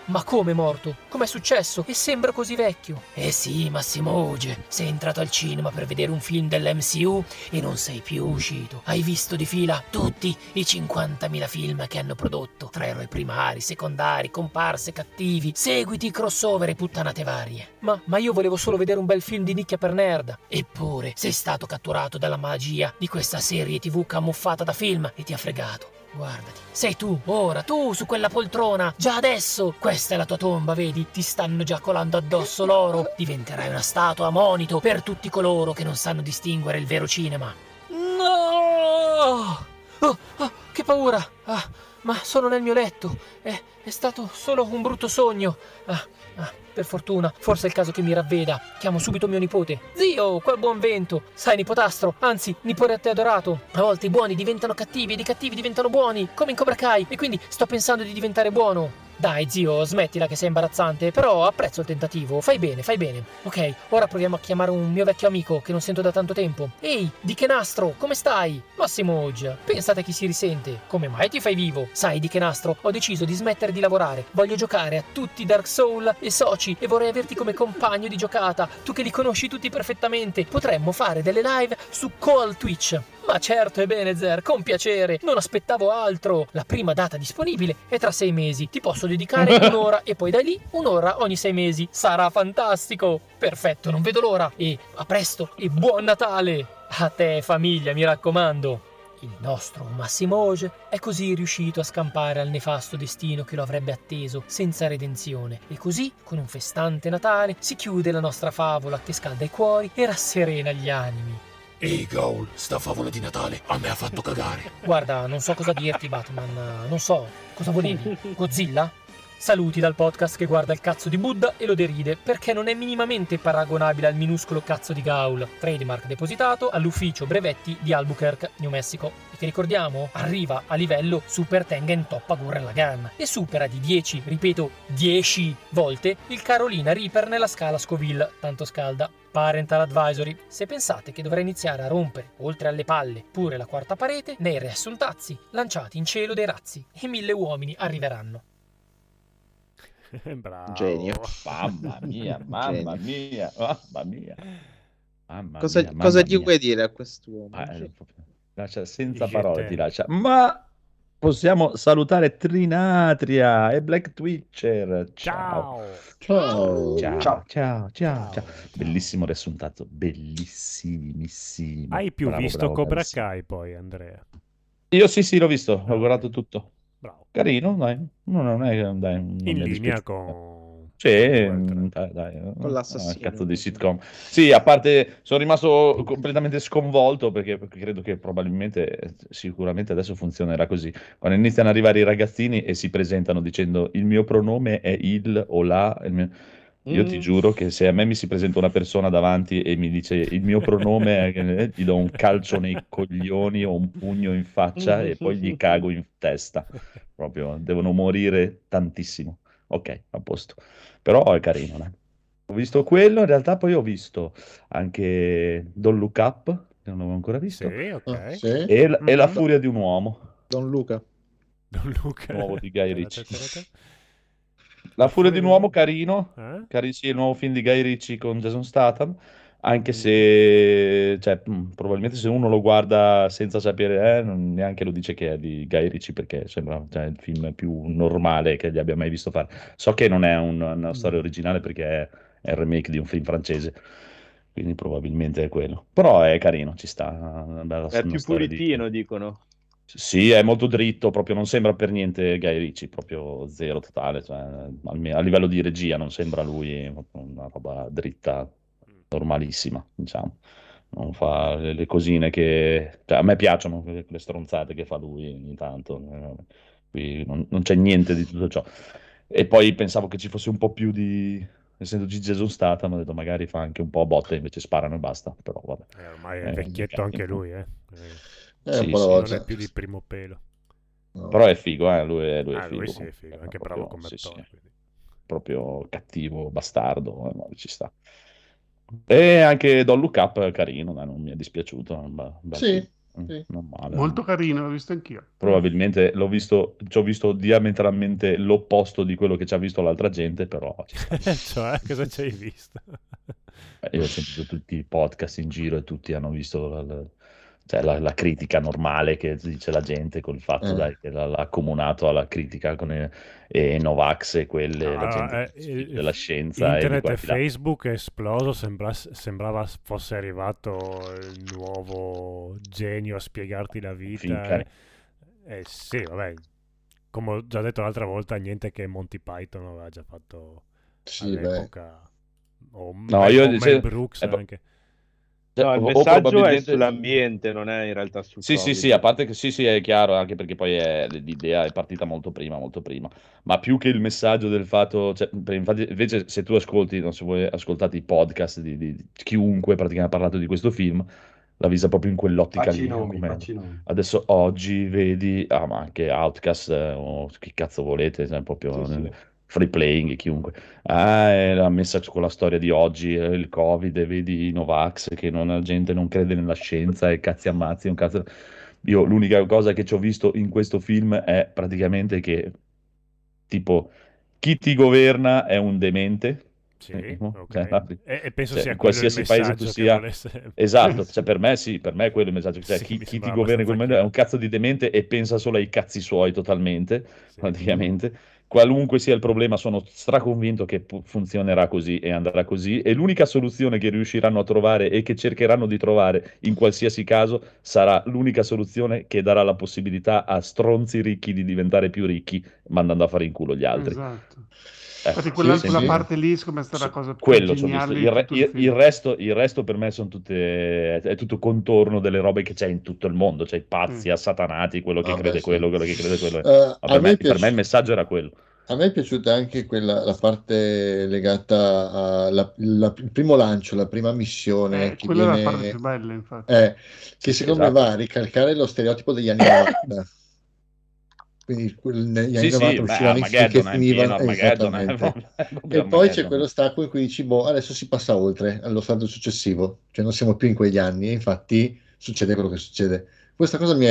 Ma come morto? Com'è successo? E sembra così vecchio. Eh sì, Massimoge, sei entrato al cinema per vedere un film dell'MCU e non sei più uscito. Hai visto di fila tutti i 50.000 film che hanno prodotto, tra eroi primari, secondari, comparse, cattivi, seguiti, crossover e puttanate varie. Ma io volevo solo vedere un bel film di nicchia per nerd. Eppure sei stato catturato dalla magia di questa serie TV camuffata da film e ti ha fregato. Guardati, sei tu, ora, tu su quella poltrona, già adesso, questa è la tua tomba, vedi, ti stanno già colando addosso l'oro, diventerai una statua a monito per tutti coloro che non sanno distinguere il vero cinema. No! Oh, che paura, ma sono nel mio letto, è stato solo un brutto sogno, per fortuna, forse è il caso che mi ravveda, chiamo subito mio nipote. Zio, quel buon vento, sai nipotastro, anzi nipote adorato, a volte i buoni diventano cattivi ed i cattivi diventano buoni, come in Cobra Kai, e quindi sto pensando di diventare buono. Dai zio, smettila che sei imbarazzante, però apprezzo il tentativo, fai bene. Ok, ora proviamo a chiamare un mio vecchio amico che non sento da tanto tempo. Ehi, di che nastro, come stai? Massimoge, pensate a chi si risente. Come mai ti fai vivo? Sai di che nastro, ho deciso di smettere di lavorare, voglio giocare a tutti Dark Soul e soci e vorrei averti come compagno di giocata, tu che li conosci tutti perfettamente, potremmo fare delle live su Call Twitch. Ma certo, ebbene Zer, con piacere, non aspettavo altro. La prima data disponibile è tra 6 mesi, ti posso dedicare un'ora e poi da lì un'ora ogni 6 mesi. Sarà fantastico, perfetto, non vedo l'ora. E a presto e buon Natale a te famiglia, mi raccomando. Il nostro Massimoge è così riuscito a scampare al nefasto destino che lo avrebbe atteso senza redenzione, e così con un festante Natale si chiude la nostra favola che scalda i cuori e rasserena gli animi. Ehi Gaul, sta favola di Natale a me ha fatto cagare. Guarda, non so cosa dirti Batman, non so, cosa volevi? Godzilla? Saluti dal podcast che guarda il cazzo di Buddha e lo deride perché non è minimamente paragonabile al minuscolo cazzo di Gaul, trademark depositato all'ufficio brevetti di Albuquerque, New Mexico, e che ricordiamo arriva a livello Super Tengen Toppa Gurren Lagann e supera di 10, ripeto 10 volte il Carolina Reaper nella scala Scoville, tanto scalda. Parental Advisory, se pensate che dovrei iniziare a rompere, oltre alle palle, pure la quarta parete, nei riassuntazzi, lanciati in cielo dei razzi e 1000 uomini arriveranno. Bravo. Genio. Mamma mia. Cosa gli vuoi dire a quest'uomo? Lascia senza parole, ti lascia. Ma possiamo salutare Trinatria e Black Twitcher. Ciao. Bellissimo riassuntato, bellissimissimo. Hai più visto Cobra Kai poi, Andrea? Io sì, l'ho visto, ho guardato tutto. Bravo. Carino, dai. Non è in linea con... Sì, dai. Con l'assassino. Cazzo di sitcom. Sì, a parte sono rimasto completamente sconvolto perché credo che probabilmente, sicuramente adesso funzionerà così. Quando iniziano ad arrivare i ragazzini e si presentano dicendo il mio pronome è il o la... Io ti giuro che se a me mi si presenta una persona davanti e mi dice il mio pronome gli do un calcio nei coglioni o un pugno in faccia e poi gli cago in testa, proprio devono morire tantissimo. Ok, a posto, però è carino, né? Ho visto quello, in realtà poi ho visto anche Don't Look Up, che non avevo ancora visto, sì, okay. Sì. E La furia di un uomo, Don Luca. Nuovo di Guy Ritchie. La furia di un uomo, carino, eh? Carissimo, il nuovo film di Guy Ritchie con Jason Statham, anche se probabilmente se uno lo guarda senza sapere, non neanche lo dice che è di Guy Ritchie perché sembra il film più normale che gli abbia mai visto fare. So che non è una storia originale perché è il remake di un film francese, quindi probabilmente è quello, però è carino, ci sta, bella, è più puritino dicono. Sì, è molto dritto, proprio non sembra per niente Guy Ritchie, proprio zero totale, cioè, a livello di regia non sembra lui, una roba dritta, normalissima, diciamo. Non fa le cosine che... Cioè, a me piacciono le stronzate che fa lui ogni tanto, qui non c'è niente di tutto ciò. E poi pensavo che ci fosse un po' più di... Essendo Jason Statham, ho detto magari fa anche un po' a botte, invece sparano e basta, però vabbè. Ormai è vecchietto anche lui, sì, non è più di primo pelo, no. Però è figo, lui è figo, lui sì, è figo, anche bravo come attore, sì. Proprio cattivo bastardo, no, ci sta. E anche Don't Look Up carino, non mi è dispiaciuto, sì, Sì. Non male. Molto carino, l'ho visto anch'io. Probabilmente l'ho visto, ci ho visto diametralmente l'opposto di quello che ci ha visto l'altra gente, però cioè, cosa ci hai visto? Io ho sentito tutti i podcast in giro e tutti hanno visto la critica normale che dice la gente, col fatto che l'ha accomunato alla critica con e Novax e quelle, la gente della scienza. Internet e Facebook è esploso, sembrava fosse arrivato il nuovo genio a spiegarti la vita. Sì, vabbè, come ho già detto l'altra volta, niente che Monty Python aveva già fatto all'epoca. Brooks anche. No, il messaggio probabilmente... è sull'ambiente, non è in realtà sul Covid. A parte che sì, è chiaro, anche perché poi l'idea è partita molto prima, ma più che il messaggio del fatto, cioè, infatti, invece se tu ascolti, non so, voi ascoltate i podcast di chiunque praticamente ha parlato di questo film, l'ha vista proprio in quell'ottica lì. Adesso oggi vedi, ma anche Outcast, che cazzo volete, cioè, proprio... Sì, sì. Free playing, chiunque l'ha messa con la storia di oggi, il Covid, e vedi i Novax che la gente non crede nella scienza e cazzi ammazzi un cazzo. Io l'unica cosa che ci ho visto in questo film è praticamente che tipo chi ti governa è un demente. Sì, okay. E penso sia qualsiasi paese tu sia, esatto, cioè per me è quello il messaggio, cioè, sì, chi ti governa in quel momento è un cazzo di demente e pensa solo ai cazzi suoi totalmente, sì, praticamente. Qualunque sia il problema, sono straconvinto che funzionerà così e andrà così, e l'unica soluzione che riusciranno a trovare e che cercheranno di trovare in qualsiasi caso sarà l'unica soluzione che darà la possibilità a stronzi ricchi di diventare più ricchi, mandando a fare in culo gli altri. Esatto. Infatti quella parte lì è stata la cosa più geniale. Il resto per me sono tutte, è tutto contorno delle robe che c'è in tutto il mondo, cioè i pazzi, assatanati, quello che crede quello. Per me il messaggio era quello. A me è piaciuta anche quella, la parte legata al primo lancio, la prima missione. Quella è la parte più bella, infatti. Che secondo me va a ricalcare lo stereotipo degli anni 90. Quindi negli anni 90 uscivano i film che finivano e poi c'è quello stacco in cui dici adesso si passa oltre allo stadio successivo, cioè non siamo più in quegli anni e infatti succede quello che succede. Questa cosa mi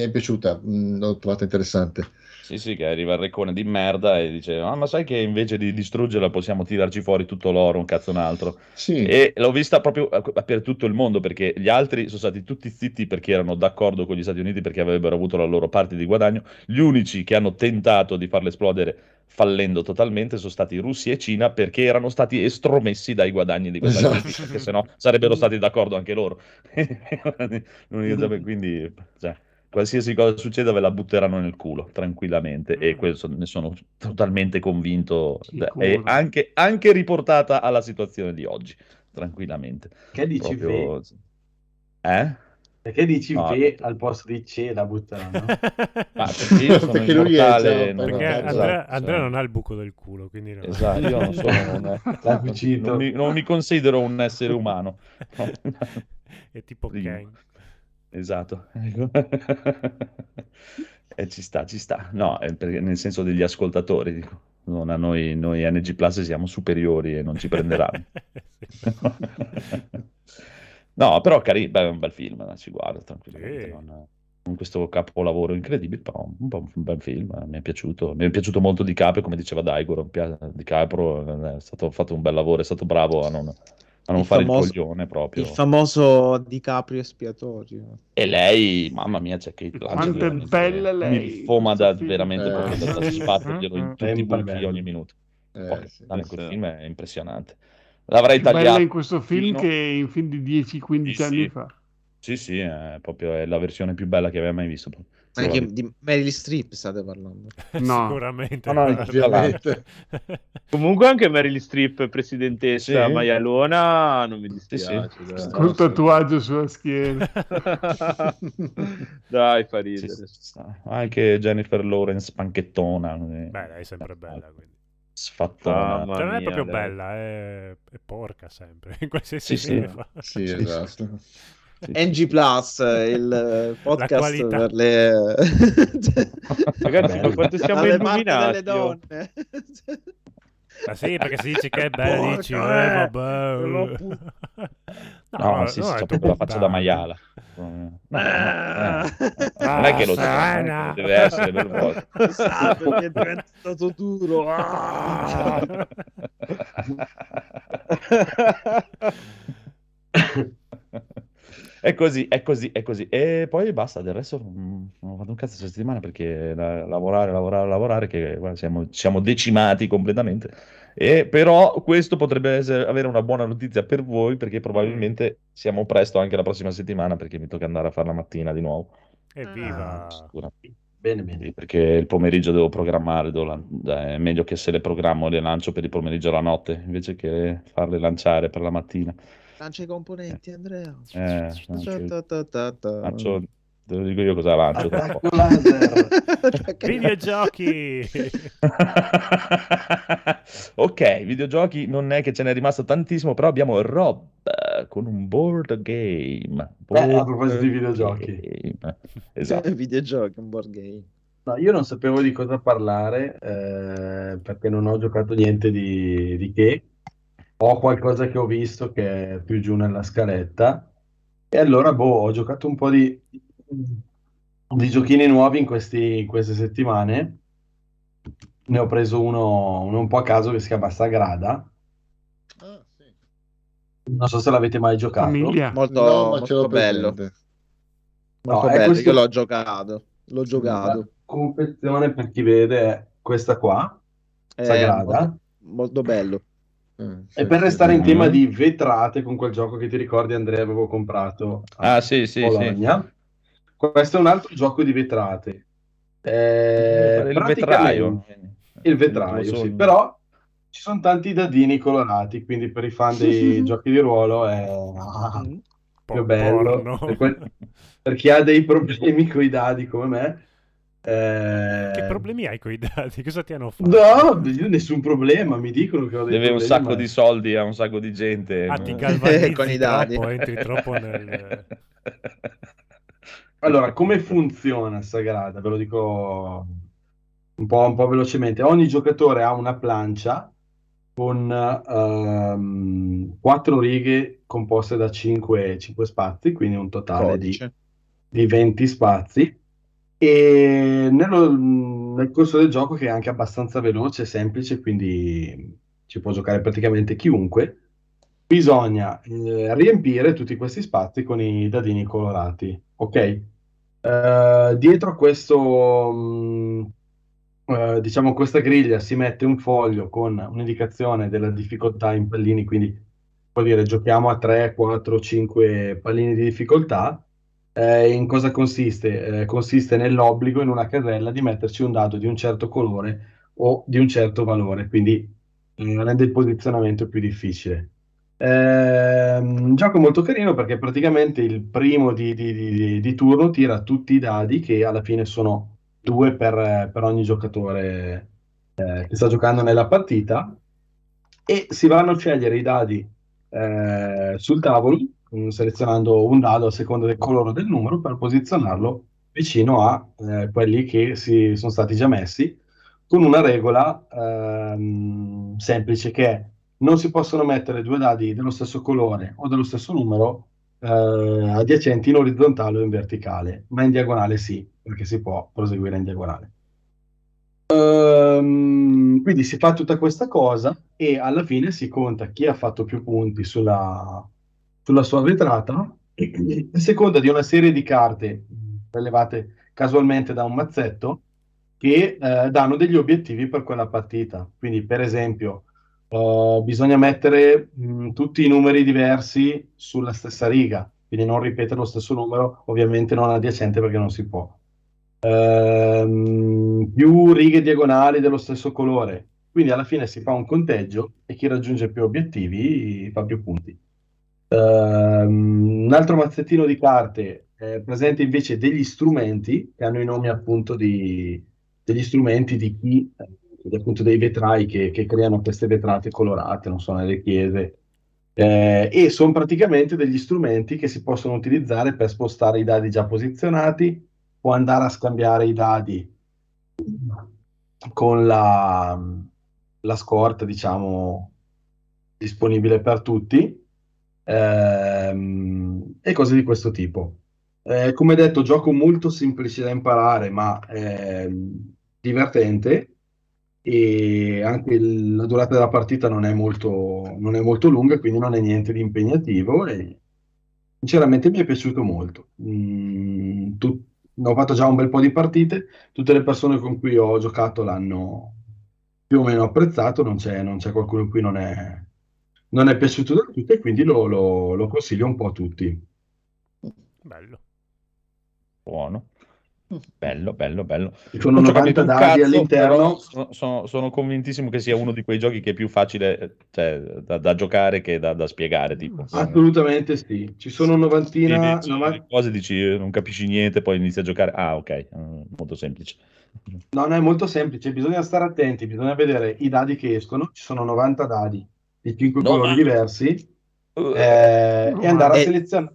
è piaciuta, l'ho trovata interessante. Sì, che arriva il recone di merda e dice ma sai che invece di distruggerla possiamo tirarci fuori tutto l'oro, un cazzo un altro. Sì. E l'ho vista proprio per tutto il mondo, perché gli altri sono stati tutti zitti perché erano d'accordo con gli Stati Uniti, perché avrebbero avuto la loro parte di guadagno. Gli unici che hanno tentato di farla esplodere fallendo totalmente sono stati Russia e Cina, perché erano stati estromessi dai guadagni di questa politica, perché sennò sarebbero stati d'accordo anche loro. Quindi qualsiasi cosa succeda ve la butteranno nel culo tranquillamente, e questo ne sono totalmente convinto. E anche riportata alla situazione di oggi tranquillamente. Che dici? Proprio... Perché dici che al posto di C la butteranno? Perché lui è Andrea non ha il buco del culo, quindi no. Esatto, io non sono non mi considero un essere umano. È tipo Kane. Esatto. E ci sta. No, nel senso degli ascoltatori, dico. Non a noi NG Plus siamo superiori e non ci prenderanno. No, però carino, è un bel film, si guarda tranquillamente, con questo capolavoro incredibile, però un bel film, mi è piaciuto molto Di Caprio, come diceva Daigoro, Di Caprio è stato fatto un bel lavoro, è stato bravo a non fare il coglione proprio. Il famoso Di Caprio espiatorio. E lei, mamma mia, c'è che quanto è bella lei! Mi foma veramente proprio da sbatterglielo in tutti i buchi ogni minuto. Quel film è impressionante. L'avrei tagliato in questo film che in film di 10-15 anni fa. Sì, è proprio la versione più bella che avevo mai visto. Anche di Meryl Streep state parlando. No. Sicuramente. Comunque anche Meryl Streep, presidentessa maialona, non mi dispiace. Sì. Con tatuaggio sulla schiena. Dai, fa ridere. Anche Jennifer Lawrence panchettona. Beh, è sempre bella, quindi. Sfattata, cioè, non è proprio bella, è porca sempre in qualsiasi fa. Sì, esatto. NG Plus, il podcast per le ragazzi, ma quanto siamo illuminati donne. Ma sì, perché si dice che è bella, dici vabbè. No, sì, c'è proprio la faccia da maiala. Non è che lo sa, deve essere nervoso. Sa perché è diventato duro. È così. E poi basta, del resto non vado un cazzo questa settimana perché lavorare, che guarda, siamo decimati completamente. E però questo potrebbe avere una buona notizia per voi, perché probabilmente siamo presto anche la prossima settimana, perché mi tocca andare a fare la mattina di nuovo. Evviva! Bene. Perché il pomeriggio devo programmare, è meglio che se le programmo le lancio per il pomeriggio alla notte, invece che farle lanciare per la mattina. Lancia i componenti, Andrea. Te lo dico io cosa lancio. Videogiochi. Ok, videogiochi non è che ce n'è rimasto tantissimo, però abbiamo Rob con un board game. A proposito di videogiochi. Esatto. Videogiochi, un board game. No, io non sapevo di cosa parlare perché non ho giocato niente di che. Ho qualcosa che ho visto che è più giù nella scaletta e allora ho giocato un po' di giochini nuovi in queste settimane. Ne ho preso uno un po' a caso che si chiama Sagrada. Ah, sì. Non so se l'avete mai giocato. Molto bello. Molto bello. Questo... Io l'ho giocato. Confezione, per chi vede, è questa qua, Sagrada. Molto bello. E per restare in tema di vetrate, con quel gioco che ti ricordi, Andrea, avevo comprato a Bologna. Sì. Questo è un altro gioco di vetrate, il vetraio, sì. Però ci sono tanti dadini colorati, quindi per i fan dei giochi di ruolo è più bello, no? Per chi ha dei problemi con i dadi come me. Che problemi hai con i dati? Cosa ti hanno fatto? No, io nessun problema. Mi dicono che ho deve un sacco di soldi a un sacco di gente. Ah, ti galvanizzi con i dati. Entri troppo nel... Allora, come funziona Sagrada? Ve lo dico un po' velocemente. Ogni giocatore ha una plancia con 4 righe composte da 5 spazi, quindi un totale di 20 spazi. E nel corso del gioco, che è anche abbastanza veloce e semplice, quindi ci può giocare praticamente chiunque, bisogna riempire tutti questi spazi con i dadini colorati, ok? Dietro a questo diciamo questa griglia si mette un foglio con un'indicazione della difficoltà in pallini, quindi vuol dire giochiamo a 3, 4, 5 pallini di difficoltà. In cosa consiste? Consiste nell'obbligo, in una casella, di metterci un dado di un certo colore o di un certo valore, quindi rende il posizionamento più difficile. Un gioco molto carino perché praticamente il primo di turno tira tutti i dadi, che alla fine sono 2 per ogni giocatore che sta giocando nella partita, e si vanno a scegliere i dadi sul tavolo, selezionando un dado a seconda del colore del numero per posizionarlo vicino a quelli che si sono stati già messi, con una regola semplice, che è: non si possono mettere 2 dadi dello stesso colore o dello stesso numero adiacenti in orizzontale o in verticale, ma in diagonale sì, perché si può proseguire in diagonale. Quindi si fa tutta questa cosa e alla fine si conta chi ha fatto più punti sulla sua vetrata, e a seconda di una serie di carte prelevate casualmente da un mazzetto, che danno degli obiettivi per quella partita. Quindi, per esempio, bisogna mettere tutti i numeri diversi sulla stessa riga, quindi non ripetere lo stesso numero, ovviamente non adiacente perché non si può. Più righe diagonali dello stesso colore. Quindi alla fine si fa un conteggio e chi raggiunge più obiettivi fa più punti. Un altro mazzettino di carte presenta invece degli strumenti che hanno i nomi, appunto, degli strumenti di chi, appunto, dei vetrai che creano queste vetrate colorate, non so, nelle chiese, e sono praticamente degli strumenti che si possono utilizzare per spostare i dadi già posizionati o andare a scambiare i dadi con la scorta, diciamo, disponibile per tutti. e cose di questo tipo. Come detto, gioco molto semplice da imparare, ma divertente, e anche la durata della partita non è molto lunga, quindi non è niente di impegnativo, e sinceramente mi è piaciuto molto. Ho fatto già un bel po' di partite, tutte le persone con cui ho giocato l'hanno più o meno apprezzato, non c'è qualcuno qui non è piaciuto da tutti, e quindi lo consiglio un po' a tutti. Bello, buono, bello. Sono 90 dadi all'interno. Sono convintissimo che sia uno di quei giochi che è più facile, cioè, da giocare che da spiegare, tipo. Assolutamente sì, ci sono novantina di cose, dici non capisci niente, poi inizi a giocare, ok, molto semplice. No, non è molto semplice, bisogna stare attenti, bisogna vedere i dadi che escono, ci sono 90 dadi di 5 colori diversi, e andare a selezionare.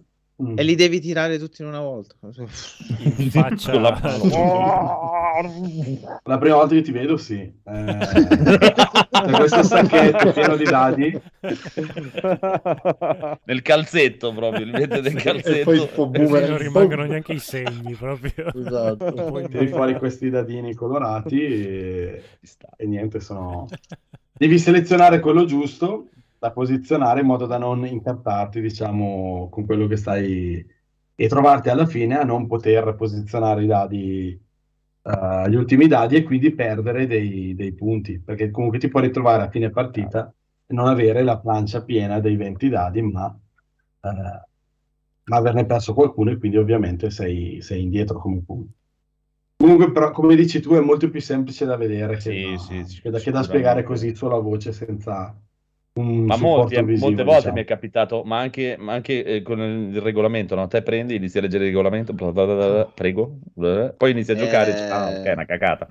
E li devi tirare tutti in una volta. In faccia. La prima volta che ti vedo, sì. C'è questo sacchetto pieno di dadi. Nel calzetto proprio, li mette nel calzetto. E poi non rimangono neanche i segni proprio. Esatto. Poi devi fare questi dadini colorati e niente, sono... Devi selezionare quello giusto da posizionare in modo da non incantarti, diciamo, con quello che stai, e trovarti alla fine a non poter posizionare i dadi, gli ultimi dadi, e quindi perdere dei punti, perché comunque ti puoi ritrovare a fine partita e non avere la plancia piena dei 20 dadi, ma averne perso qualcuno, e quindi ovviamente sei indietro come punti. Comunque, però, come dici tu, è molto più semplice da vedere che da spiegare così sulla voce senza... Ma molte volte, diciamo, mi è capitato, ma anche con il regolamento, no? Te prendi, inizi a leggere il regolamento, prego, poi inizi a giocare, e dici, ok, è una cacata.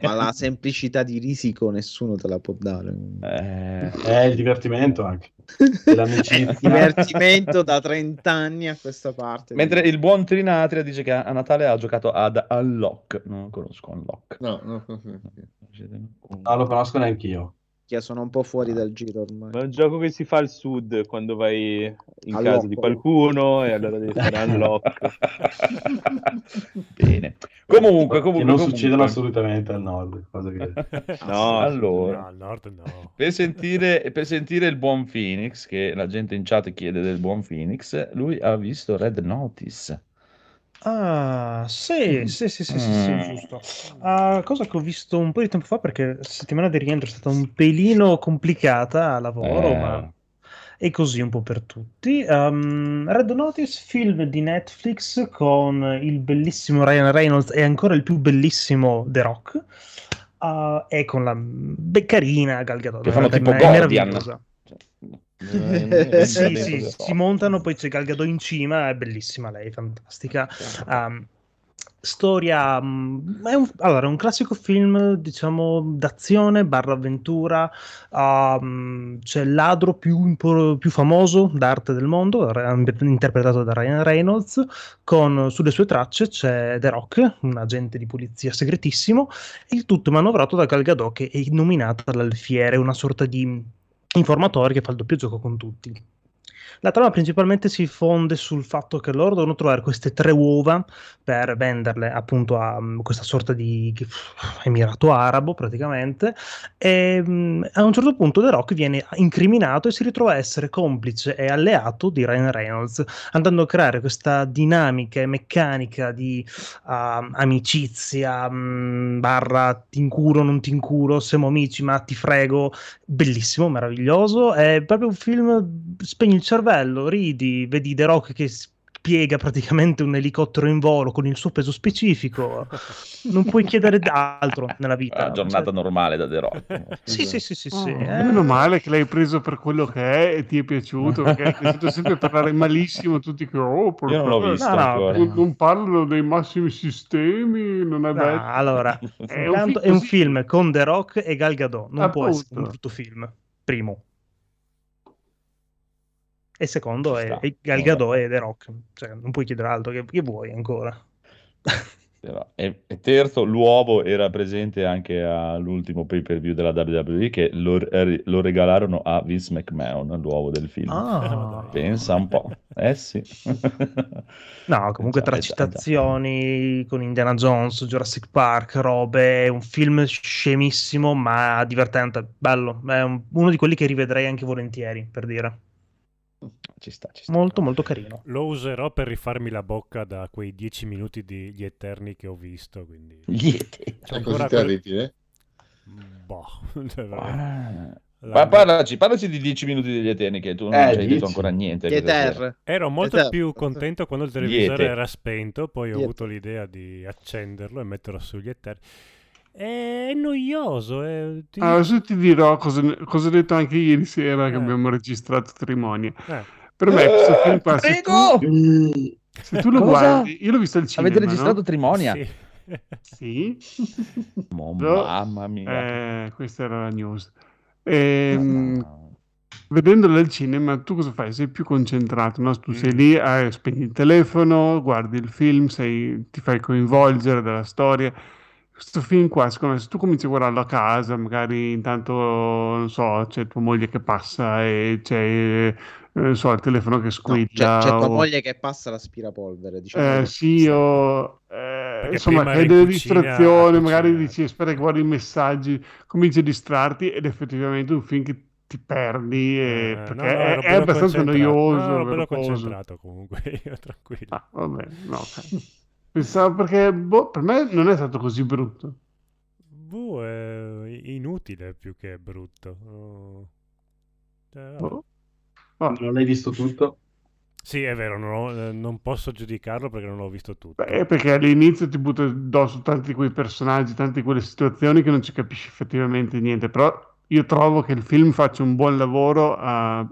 Ma la semplicità di Risico nessuno te la può dare. È il divertimento anche. L'amicizia. Divertimento da 30 anni a questa parte. Mentre il buon Trinatria dice che a Natale ha giocato ad Unlock. Non conosco Unlock. No, lo conosco neanch'io. Sono un po' fuori dal giro ormai. È un gioco che si fa al sud quando vai in casa di qualcuno, e allora devi fare unlock. Bene. Comunque non succedono assolutamente al nord. Cosa che... No, allora, al nord no. Per sentire il buon Phoenix, che la gente in chat chiede del buon Phoenix, lui ha visto Red Notice. Ah, sì, giusto. Cosa che ho visto un po' di tempo fa, perché la settimana di rientro è stata un pelino complicata a lavoro, ma è così un po' per tutti. Red Notice, film di Netflix con il bellissimo Ryan Reynolds e ancora il più bellissimo The Rock, e con la beccarina Gal Gadot, che fanno tipo meravigliosa. Sì, si montano, poi c'è Gal Gadot in cima, è bellissima lei, fantastica. Storia, è un classico film, diciamo, d'azione barra avventura. C'è il ladro più famoso d'arte del mondo, interpretato da Ryan Reynolds, con sulle sue tracce c'è The Rock, un agente di polizia segretissimo, il tutto manovrato da Gal Gadot, che è nominata all'alfiere, una sorta di informatore che fa il doppio gioco con tutti. La trama principalmente si fonde sul fatto che loro devono trovare queste tre uova per venderle appunto a questa sorta di emirato arabo praticamente, e a un certo punto The Rock viene incriminato e si ritrova a essere complice e alleato di Ryan Reynolds, andando a creare questa dinamica e meccanica di amicizia, barra ti incuro, non ti incuro, siamo amici ma ti frego, bellissimo, meraviglioso, è proprio un film, spegni il cervello, ridi, vedi The Rock che spiega praticamente un elicottero in volo con il suo peso specifico, non puoi chiedere altro nella vita. Una giornata normale da The Rock. Sì. Meno male che l'hai preso per quello che è e ti è piaciuto, perché hai sentito sempre parlare malissimo tutti che io non l'ho visto, non parlano dei massimi sistemi, non è bello. Allora, è un film con The Rock e Gal Gadot, non può essere un brutto film, primo. E secondo è Gal Gadot e The Rock, cioè non puoi chiedere altro, che vuoi ancora? E terzo, l'uovo era presente anche all'ultimo pay-per-view della WWE che lo regalarono a Vince McMahon, l'uovo del film. Ah. Pensa un po'. Eh sì. No, comunque tra citazioni con Indiana Jones, Jurassic Park, robe, un film scemissimo ma divertente, bello. È uno di quelli che rivedrei anche volentieri, per dire. Ci sta. Molto molto carino. Lo userò per rifarmi la bocca da quei 10 minuti di Gli Eterni che ho visto, quindi... Gli Eterni? C'è ancora terribile? Boh. Parlaci di 10 minuti degli Eterni che tu non ci hai detto ancora niente. Ero molto più contento quando il televisore era spento, poi ho avuto l'idea di accenderlo e metterlo sugli Eterni. È noioso. Adesso ti dirò cosa ho detto anche ieri sera che abbiamo registrato Trimonia. Per me questo film qua, se tu lo guardi, io l'ho visto al cinema. Avete registrato Trimonia? Sì. Mamma mia. Questa era la news. Vedendolo al cinema, tu cosa fai? Sei più concentrato, no? Tu sei lì, spegni il telefono, guardi il film, ti fai coinvolgere dalla storia. Questo film qua, secondo me, se tu cominci a guardarlo a casa, magari intanto, non so, c'è tua moglie che passa e c'è, non so, il telefono che squilla. No, c'è tua moglie che passa l'aspirapolvere, diciamo. Insomma, hai delle distrazioni, magari dici, spera che guardi i messaggi, cominci a distrarti ed effettivamente un film che ti perdi perché è abbastanza noioso. No, bello concentrato comunque, io tranquillo. Ah, vabbè, no, ok. Pensavo perché per me non è stato così brutto. È inutile più che brutto. Non l'hai visto tutto? Sì, è vero, non posso giudicarlo perché non l'ho visto tutto. Perché all'inizio ti butto addosso tanti di quei personaggi, tante di quelle situazioni che non ci capisci effettivamente niente. Però io trovo che il film faccia un buon lavoro,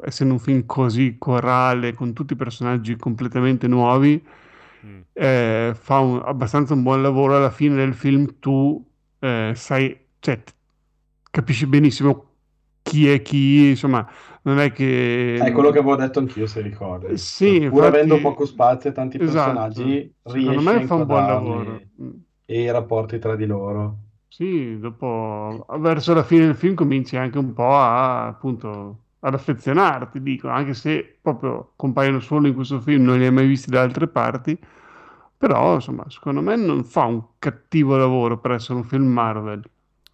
essendo un film così corale, con tutti i personaggi completamente nuovi. Fa abbastanza un buon lavoro. Alla fine del film tu sai, cioè, capisci benissimo chi è chi, insomma, non è che... È quello che avevo detto anch'io, se ricordi. Sì, pur avendo poco spazio e tanti personaggi, riesce a fa un buon lavoro e i rapporti tra di loro. Sì, dopo verso la fine del film cominci anche un po' ad affezionarti, dico, anche se proprio compaiono solo in questo film, non li hai mai visti da altre parti, però insomma secondo me non fa un cattivo lavoro per essere un film Marvel.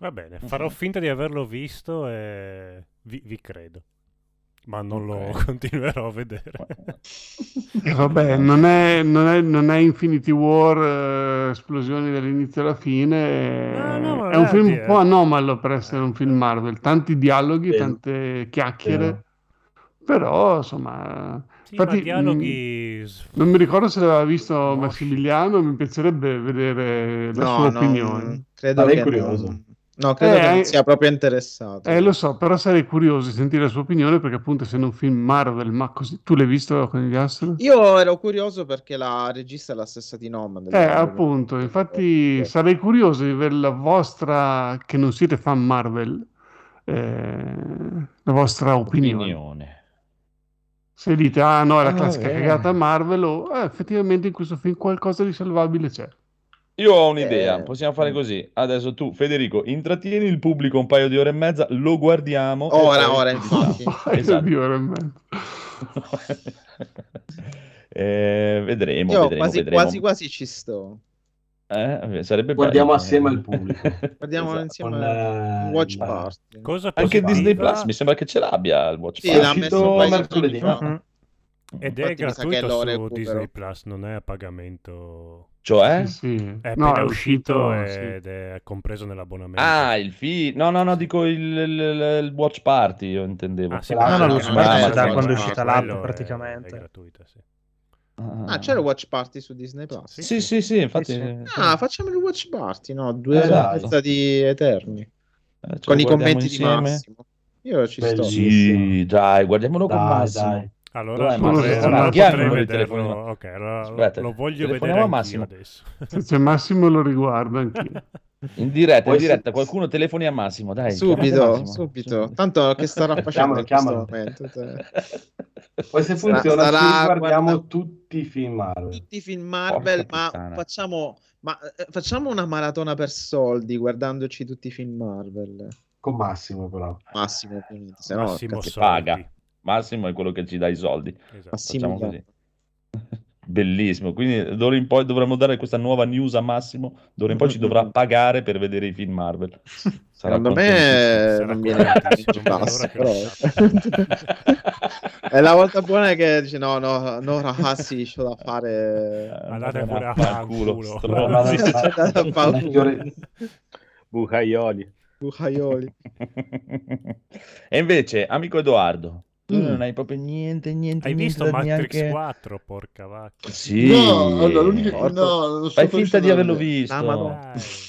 Va bene, farò finta di averlo visto e vi credo, ma non lo continuerò a vedere. Vabbè, non è Infinity War, esplosioni dall'inizio alla fine. No, è un film un po' anomalo per essere un film Marvel, tanti dialoghi, tante chiacchiere, però insomma... Sì, infatti, ma dialoghi... non mi ricordo se l'aveva visto Massimiliano, mi piacerebbe vedere la sua opinione. Credo che è curioso. No, credo che non sia proprio interessato. Lo so, però sarei curioso di sentire la sua opinione, perché appunto essendo un film Marvel, ma così... Tu l'hai visto con gli Astro? Io ero curioso perché la regista è la stessa di Nomad. Appunto, infatti sarei curioso di vedere la vostra, che non siete fan Marvel, la vostra opinione. Se dite, no, è la classica cagata Marvel, o effettivamente in questo film qualcosa di salvabile c'è. Io ho un'idea, possiamo fare così. Adesso tu, Federico, intrattieni il pubblico un paio di ore e mezza, lo guardiamo. Ora, infatti. Esatto. Di ore e mezza. Vedremo. Io quasi ci sto. Sarebbe guardiamo bello. Assieme al pubblico. Guardiamo insieme al Watch Party. Anche Disney Plus, mi sembra che ce l'abbia il Watch Party. Sì, l'ha messo mercoledì. Ed è gratuito su Disney Plus, non è a pagamento. Cioè? Sì. È appena uscito ed è compreso nell'abbonamento. No, dico il Watch Party, io intendevo. Da quando è uscita l'app praticamente. È gratuito, sì. C'è il Watch Party su Disney Plus? Sì, infatti. Facciamo il Watch Party, no? 2 ore di Eterni. Con i commenti insieme. Di Massimo. Io ci sto. Sì, dai, guardiamolo con Massimo. Dai. Allora, allora il telefono. Ok, allora aspetta, lo voglio vedere a Massimo adesso. Se Massimo lo riguarda anch'io. In diretta, qualcuno telefoni a Massimo, dai. Subito. Tanto che starà facendo chiamalo, in questo momento. Poi se funziona, guardiamo tutti i film Marvel. Porca ma puttana. Facciamo Ma facciamo una maratona per soldi guardandoci tutti i film Marvel. Con Massimo, però. Massimo, se no, Massimo paga. Massimo è quello che ci dà i soldi. Esatto. Massimo, così. Bellissimo. Quindi d'ora in poi dovremmo dare questa nuova news a Massimo. D'ora in poi ci dovrà pagare per vedere i film Marvel. Secondo me non viene passa, però. È la volta buona che dice no, ragazzi, c'ho da fare. Andate pure a fare culo. Bucaioli. E invece, amico Edoardo, tu non hai proprio niente. Hai visto Matrix 4? Porca vacca. Sì. No, fai finta di averlo visto.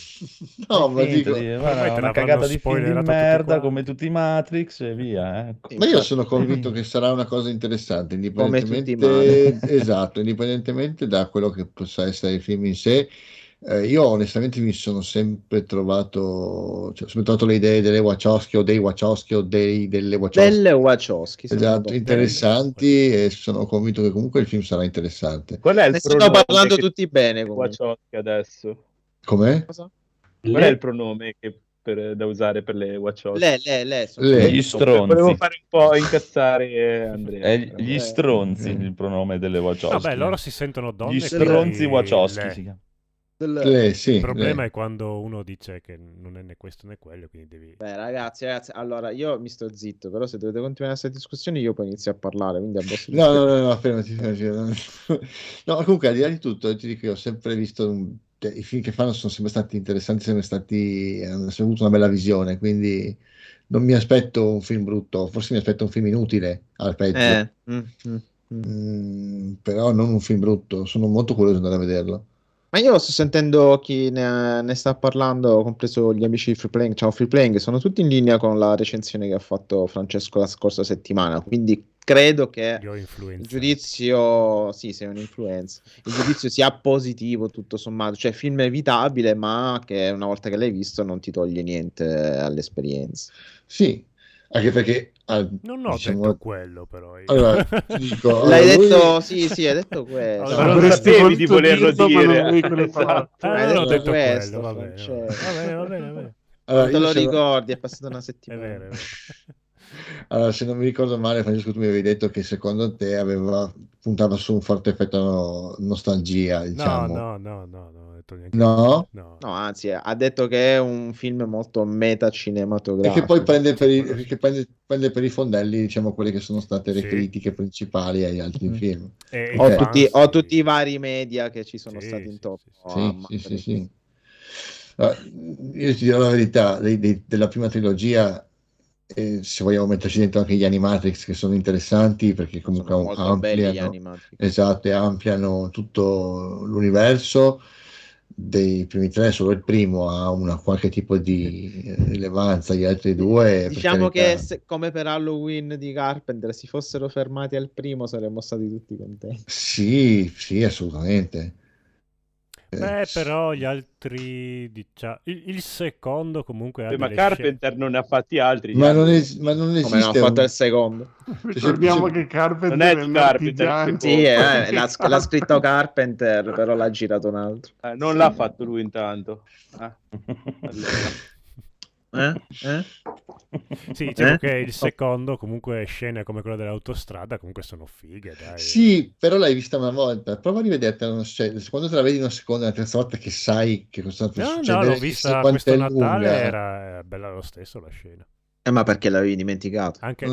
No, ma dico una cagata di film di merda come tutti i Matrix e via. Ma io sono convinto che sarà una cosa interessante, indipendentemente, esatto, indipendentemente da quello che possa essere il film in sé. Io onestamente mi sono sempre trovato, le idee delle Wachowski o delle Wachowski, esatto, interessanti, e sono convinto che comunque il film sarà interessante. Qual è il pronome? Sto parlando tutti bene con Wachowski adesso. Com'è? Cosa? Qual è il pronome da usare per le Wachowski? Le gli stronzi. Volevo fare un po' incazzare Andrea. Gli stronzi il pronome delle Wachowski. Vabbè, loro si sentono donne. Gli stronzi Wachowski si chiama. Il problema è quando uno dice che non è né questo né quello, quindi devi... Beh, ragazzi, allora io mi sto zitto, però se dovete continuare questa discussione io poi inizio a parlare, quindi abbasso... No, fermati. No, comunque, al di là di tutto, ti dico, io ho sempre visto... I film che fanno sono sempre stati interessanti, hanno sempre avuto una bella visione, quindi non mi aspetto un film brutto, forse mi aspetto un film inutile al peggio, però non un film brutto. Sono molto curioso di andare a vederlo. Ma io sto sentendo chi ne sta parlando, compreso gli amici di Freeplaying. Ciao Freeplaying, sono tutti in linea con la recensione che ha fatto Francesco la scorsa settimana, quindi credo che il giudizio sia positivo tutto sommato, cioè film evitabile, ma che una volta che l'hai visto non ti toglie niente all'esperienza. Sì, anche perché detto quello, però io. Allora, detto sì, hai detto quello. Allora, non sapevi di volerlo dire. Ho detto questo, va bene, va bene. Allora, te lo ricordi, è passata una settimana. È vero. Allora, se non mi ricordo male, Francesco, tu mi avevi detto che secondo te puntava su un forte effetto nostalgia, diciamo. No, anzi, ha detto che è un film molto metacinematografico. E che poi prende per i fondelli, diciamo, quelle che sono state le critiche principali agli altri film. O tutti i vari media che ci sono stati intorno. Sì. Allora, io ti dirò la verità, della prima trilogia... E se vogliamo metterci dentro anche gli Animatrix, che sono interessanti perché comunque ampliano tutto l'universo. Dei primi tre solo il primo ha una qualche tipo di rilevanza, gli altri due, diciamo, che come per Halloween di Carpenter, si fossero fermati al primo saremmo stati tutti contenti. Sì, assolutamente. Beh, però gli altri, diciamo, il secondo comunque ha... Ma Carpenter non ne ha fatti altri. Ma non esiste. Come ha fatto il secondo? Ricordiamo che Carpenter non è Carpenter. Sì, l'ha scritto Carpenter, però l'ha girato un altro. Non l'ha fatto lui intanto. Sì, diciamo che il secondo, comunque, scene come quella dell'autostrada comunque sono fighe, dai. Sì, però l'hai vista una volta, prova a rivedertela, quando te la vedi una seconda, una terza volta, che sai che cosa sta succedendo. No, l'ho vista questo Natale, era bella lo stesso la scena. Ma perché l'avevi dimenticato? Anche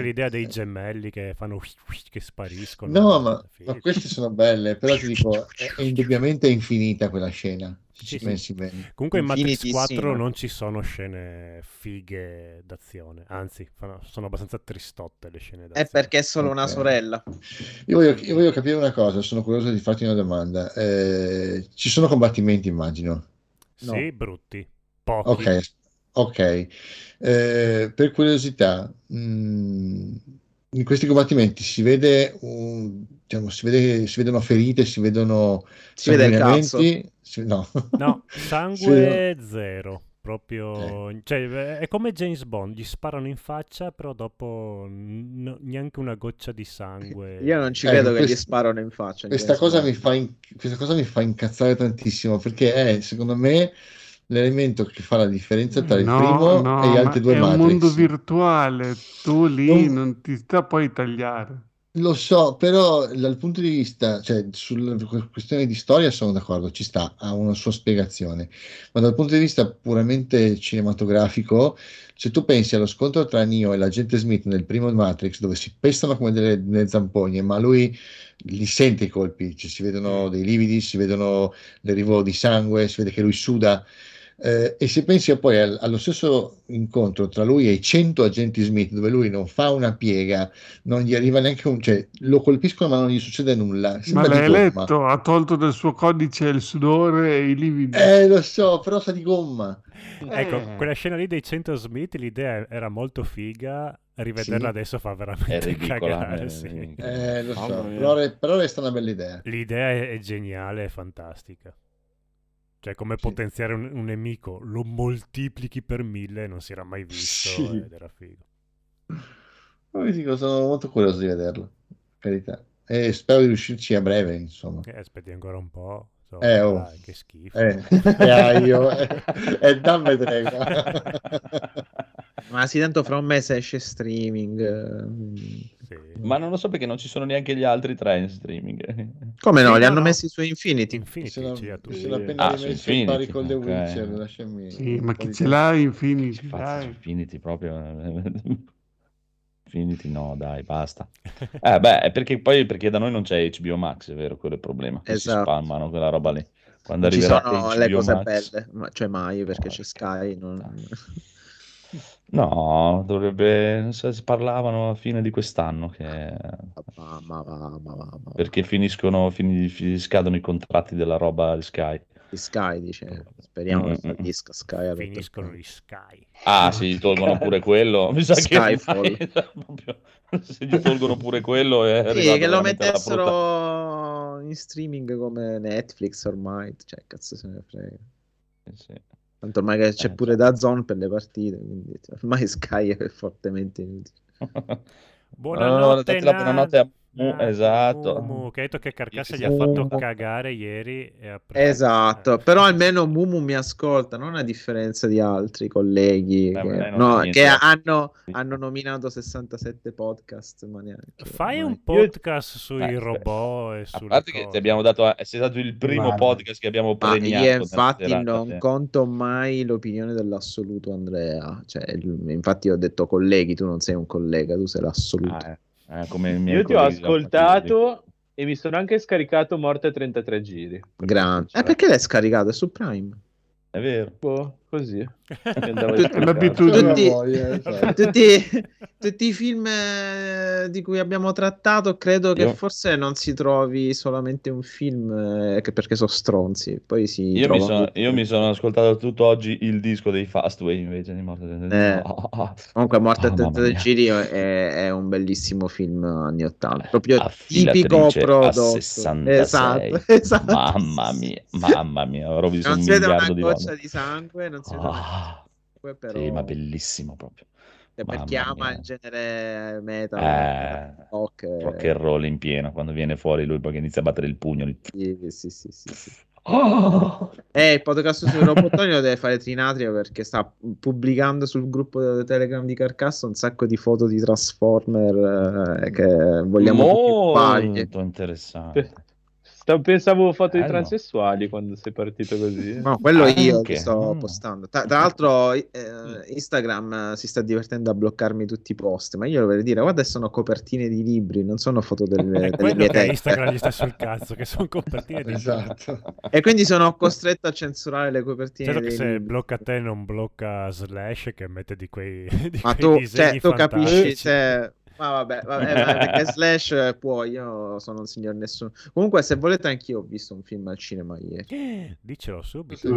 l'idea dei gemelli che fanno che spariscono. No, ma queste sono belle, però ti dico, è indubbiamente infinita quella scena. Sì, pensi bene. Comunque in Matrix 4 non ci sono scene fighe d'azione, anzi sono abbastanza tristotte le scene d'azione. È perché è solo una sorella. Io voglio capire una cosa, sono curioso di farti una domanda. Ci sono combattimenti, immagino? No. Sì, brutti, pochi. Ok, per curiosità, in questi combattimenti si vedono ferite, si vede il cazzo. No, sangue zero. proprio, cioè, è come James Bond, gli sparano in faccia però dopo neanche una goccia di sangue. Io non ci credo che gli sparano in faccia. Questa cosa mi fa incazzare tantissimo, perché è, secondo me, l'elemento che fa la differenza tra il primo e gli altri due Matrix. È un mondo virtuale, tu lì non ti sta poi tagliare. Lo so, però dal punto di vista, cioè sulla questione di storia sono d'accordo, ci sta, ha una sua spiegazione, ma dal punto di vista puramente cinematografico, se tu pensi allo scontro tra Neo e l'agente Smith nel primo Matrix, dove si pestano come delle zampogne, ma lui li sente i colpi, cioè si vedono dei lividi, si vedono del rivolo di sangue, si vede che lui suda. E se pensi poi allo stesso incontro tra lui e i 100 agenti Smith, dove lui non fa una piega, non gli arriva neanche un, cioè lo colpiscono ma non gli succede nulla. Sembra, ma l'hai letto, ha tolto dal suo codice il sudore e i lividi. Lo so, però sta di gomma. Ecco, quella scena lì dei 100 Smith, l'idea era molto figa, rivederla adesso fa veramente ridicola, cagare. Lo so, però resta una bella idea. L'idea è geniale, è fantastica. Cioè, come potenziare un nemico, lo moltiplichi per 1000, non si era mai visto ed era figo. Poi dico, sono molto curioso di vederlo, carità. E spero di riuscirci a breve, insomma. Aspetti ancora un po'. Insomma, dai, che schifo. Dammi trega. Ma sì, tanto fra un mese esce streaming. Sì. Ma non lo so perché non ci sono neanche gli altri 3 in streaming. Come no? Sì, li hanno messi su Infinity. Sono appena messi pari con The Witcher. Lasciami, sì, ma chi ce l'ha Infinity? Dai. Infinity proprio. Infinity no, dai, basta. Perché da noi non c'è HBO Max, è vero, quello è il problema. Esatto. Si spalmano quella roba lì. Quando ci sono le cose belle, ma cioè mai, perché c'è Sky. No, dovrebbe. Non so, si parlavano a fine di quest'anno che perché scadono i contratti della roba di Sky. Di Sky, dice. Speriamo che finisca Sky. Finiscono gli Sky. Ah, se gli tolgono pure quello. Mi sa Skyfall. Che se gli tolgono pure quello è che lo mettessero in streaming come Netflix ormai. Cioè, cazzo se ne frega. Sì. Tanto ormai c'è pure DAZN per le partite, quindi ormai Sky è fortemente inutile. Buonanotte, buonanotte. Esatto. Mumu, che ha detto che Carcassa gli ha fatto cagare ieri. Esatto, però almeno Mumu mi ascolta, non a differenza di altri colleghi hanno nominato 67 podcast. Ma neanche, fai un podcast sui robot e sulle cose. Che ti abbiamo dato, è stato il primo podcast che abbiamo premiato. Io infatti non conto mai l'opinione dell'assoluto, Andrea. Cioè, infatti ho detto colleghi, tu non sei un collega, tu sei l'assoluto. Io ti ho ascoltato e mi sono anche scaricato Morte a 33 giri. Grande. Perché l'hai scaricato? È su Prime. È vero. Così. Tutti i film di cui abbiamo trattato, credo che forse non si trovi solamente un film perché sono stronzi. Poi io mi sono ascoltato tutto oggi il disco dei Fastway invece di Morte a 33 giri. Comunque Morte a 33 giri è un bellissimo film anni 80, proprio tipico prodotto. 66. Esatto. Mamma mia, avrò visto un miliardo di volte. Non si vede una goccia di sangue, non si vede però... Sì, ma bellissimo proprio. Per chi ama il genere metal, rock and roll in pieno, quando viene fuori lui perché inizia a battere il pugno. Sì. Il podcast sui robottoni lo deve fare Trinatrio, perché sta pubblicando sul gruppo Telegram di Carcassa un sacco di foto di Transformer che vogliamo molto interessante. Pensavo foto di transessuali quando sei partito così. No, quello io che sto postando. Tra l'altro Instagram si sta divertendo a bloccarmi tutti i post, ma io lo voglio dire, guarda, sono copertine di libri, non sono foto delle mie tette. Instagram gli sta sul cazzo, che sono copertine di libri. Esatto. E quindi sono costretto a censurare le copertine. Certo che se libri. Blocca te non blocca Slash, che mette di quei di ma quei tu, cioè, tu capisci, cioè... Ma vabbè, perché Slash può, io sono un signor nessuno. Comunque, se volete, anch'io ho visto un film al cinema ieri. Dicelo subito.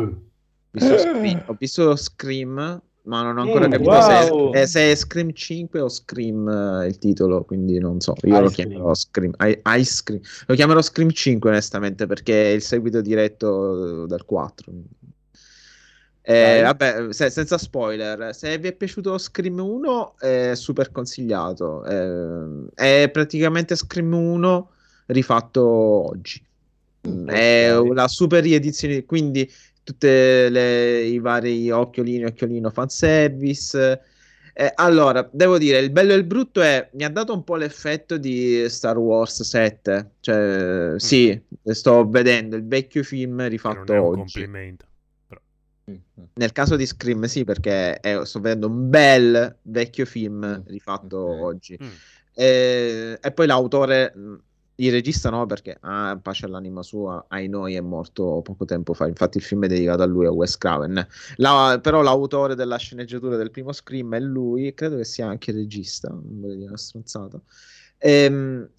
Ho visto Scream, ma non ho ancora capito se è Scream 5 o Scream il titolo, quindi non so. Io lo chiamerò Scream. Ice Cream. Lo chiamerò Scream 5, onestamente, perché è il seguito diretto dal 4. Vabbè, senza spoiler, se vi è piaciuto Scream 1 è super consigliato, è praticamente Scream 1 rifatto oggi, è una super riedizione, quindi tutte i vari occhiolino fanservice. Allora, devo dire, il bello e il brutto è, mi ha dato un po' l'effetto di Star Wars 7, cioè sì, sto vedendo il vecchio film rifatto oggi. Un complimento. Però. Nel caso di Scream sì, perché sto vedendo un bel vecchio film rifatto oggi. E poi l'autore, il regista no, perché pace all'anima sua, Ainoi è morto poco tempo fa, infatti il film è dedicato a lui, a Wes Craven. Però l'autore della sceneggiatura del primo Scream è lui, credo che sia anche il regista, non vorrei dire una stronzata. È un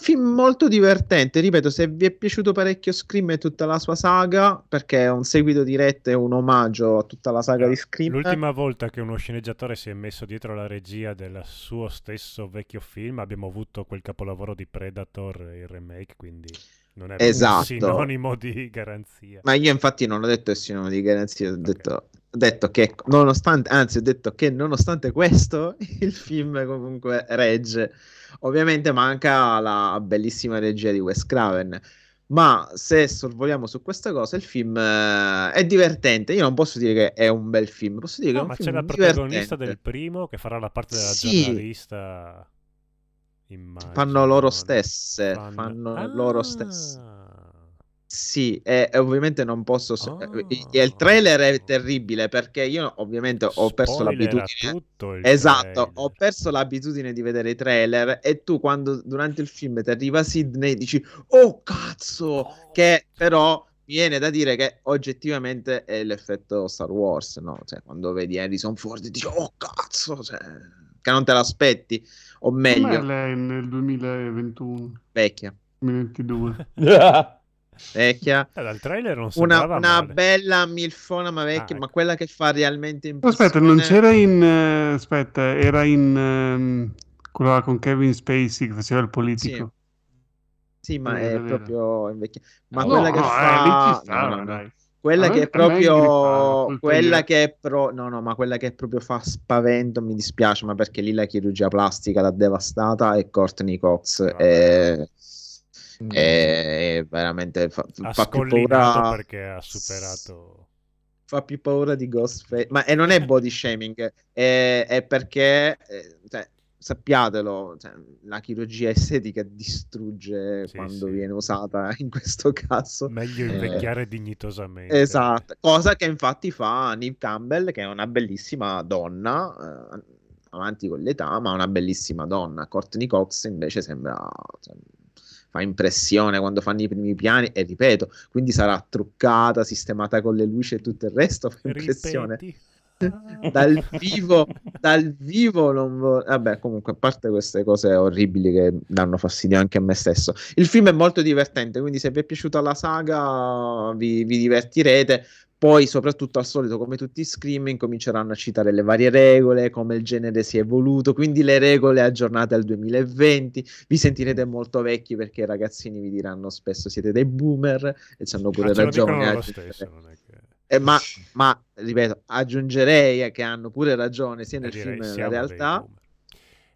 film molto divertente, ripeto, se vi è piaciuto parecchio Scream e tutta la sua saga, perché è un seguito diretto e un omaggio a tutta la saga di Scream. L'ultima volta che uno sceneggiatore si è messo dietro la regia del suo stesso vecchio film abbiamo avuto quel capolavoro di Predator, il remake, quindi non è un sinonimo di garanzia. Ma io infatti non ho detto è sinonimo di garanzia, ho detto che nonostante, anzi ho detto che nonostante questo il film comunque regge. Ovviamente manca la bellissima regia di Wes Craven, ma se sorvoliamo su questa cosa il film è divertente. Io non posso dire che è un bel film, posso dire che è un ma film c'è la protagonista divertente. Del primo che farà la parte della giornalista, immagino. Fanno loro stesse. Sì, e ovviamente non posso. Il trailer è terribile perché io ovviamente ho perso l'abitudine. Ho perso l'abitudine di vedere i trailer. E tu, quando durante il film ti arriva Sydney, dici: oh cazzo! Che però viene da dire che oggettivamente è l'effetto Star Wars, no? Cioè, quando vedi Harrison Ford, dici: oh cazzo! Cioè, che non te l'aspetti. O meglio, lei nel 2021 vecchia 2022. Vecchia, dal trailer non sembrava una bella milfona, ma vecchia, ma quella che fa realmente impressione. Aspetta, non c'era era in quella con Kevin Spacey che faceva il politico. Sì, ma è proprio invecchiata. Ma quella che fa quella che è proprio ma quella che proprio fa spavento, mi dispiace, ma perché lì la chirurgia plastica l'ha devastata e Courtney Cox è veramente fa più paura, perché ha superato, fa più paura di Ghostface, ma non è body shaming, è perché cioè, sappiatelo, cioè, la chirurgia estetica distrugge quando viene usata in questo caso. Meglio invecchiare dignitosamente, esatto, cosa che infatti fa Neve Campbell, che è una bellissima donna, avanti con l'età, ma una bellissima donna. Courtney Cox invece fa impressione quando fanno i primi piani, e ripeto, quindi sarà truccata, sistemata con le luci e tutto il resto, fa impressione. Dal vivo non vabbè, comunque, a parte queste cose orribili che danno fastidio anche a me stesso, il film è molto divertente, quindi se vi è piaciuta la saga vi divertirete. Poi soprattutto, al solito, come tutti i Scream, incominceranno a citare le varie regole, come il genere si è evoluto, quindi le regole aggiornate al 2020, vi sentirete molto vecchi perché i ragazzini vi diranno spesso siete dei boomer e ci hanno pure ragione. Ma ripeto, aggiungerei che hanno pure ragione sia nel film che nella realtà.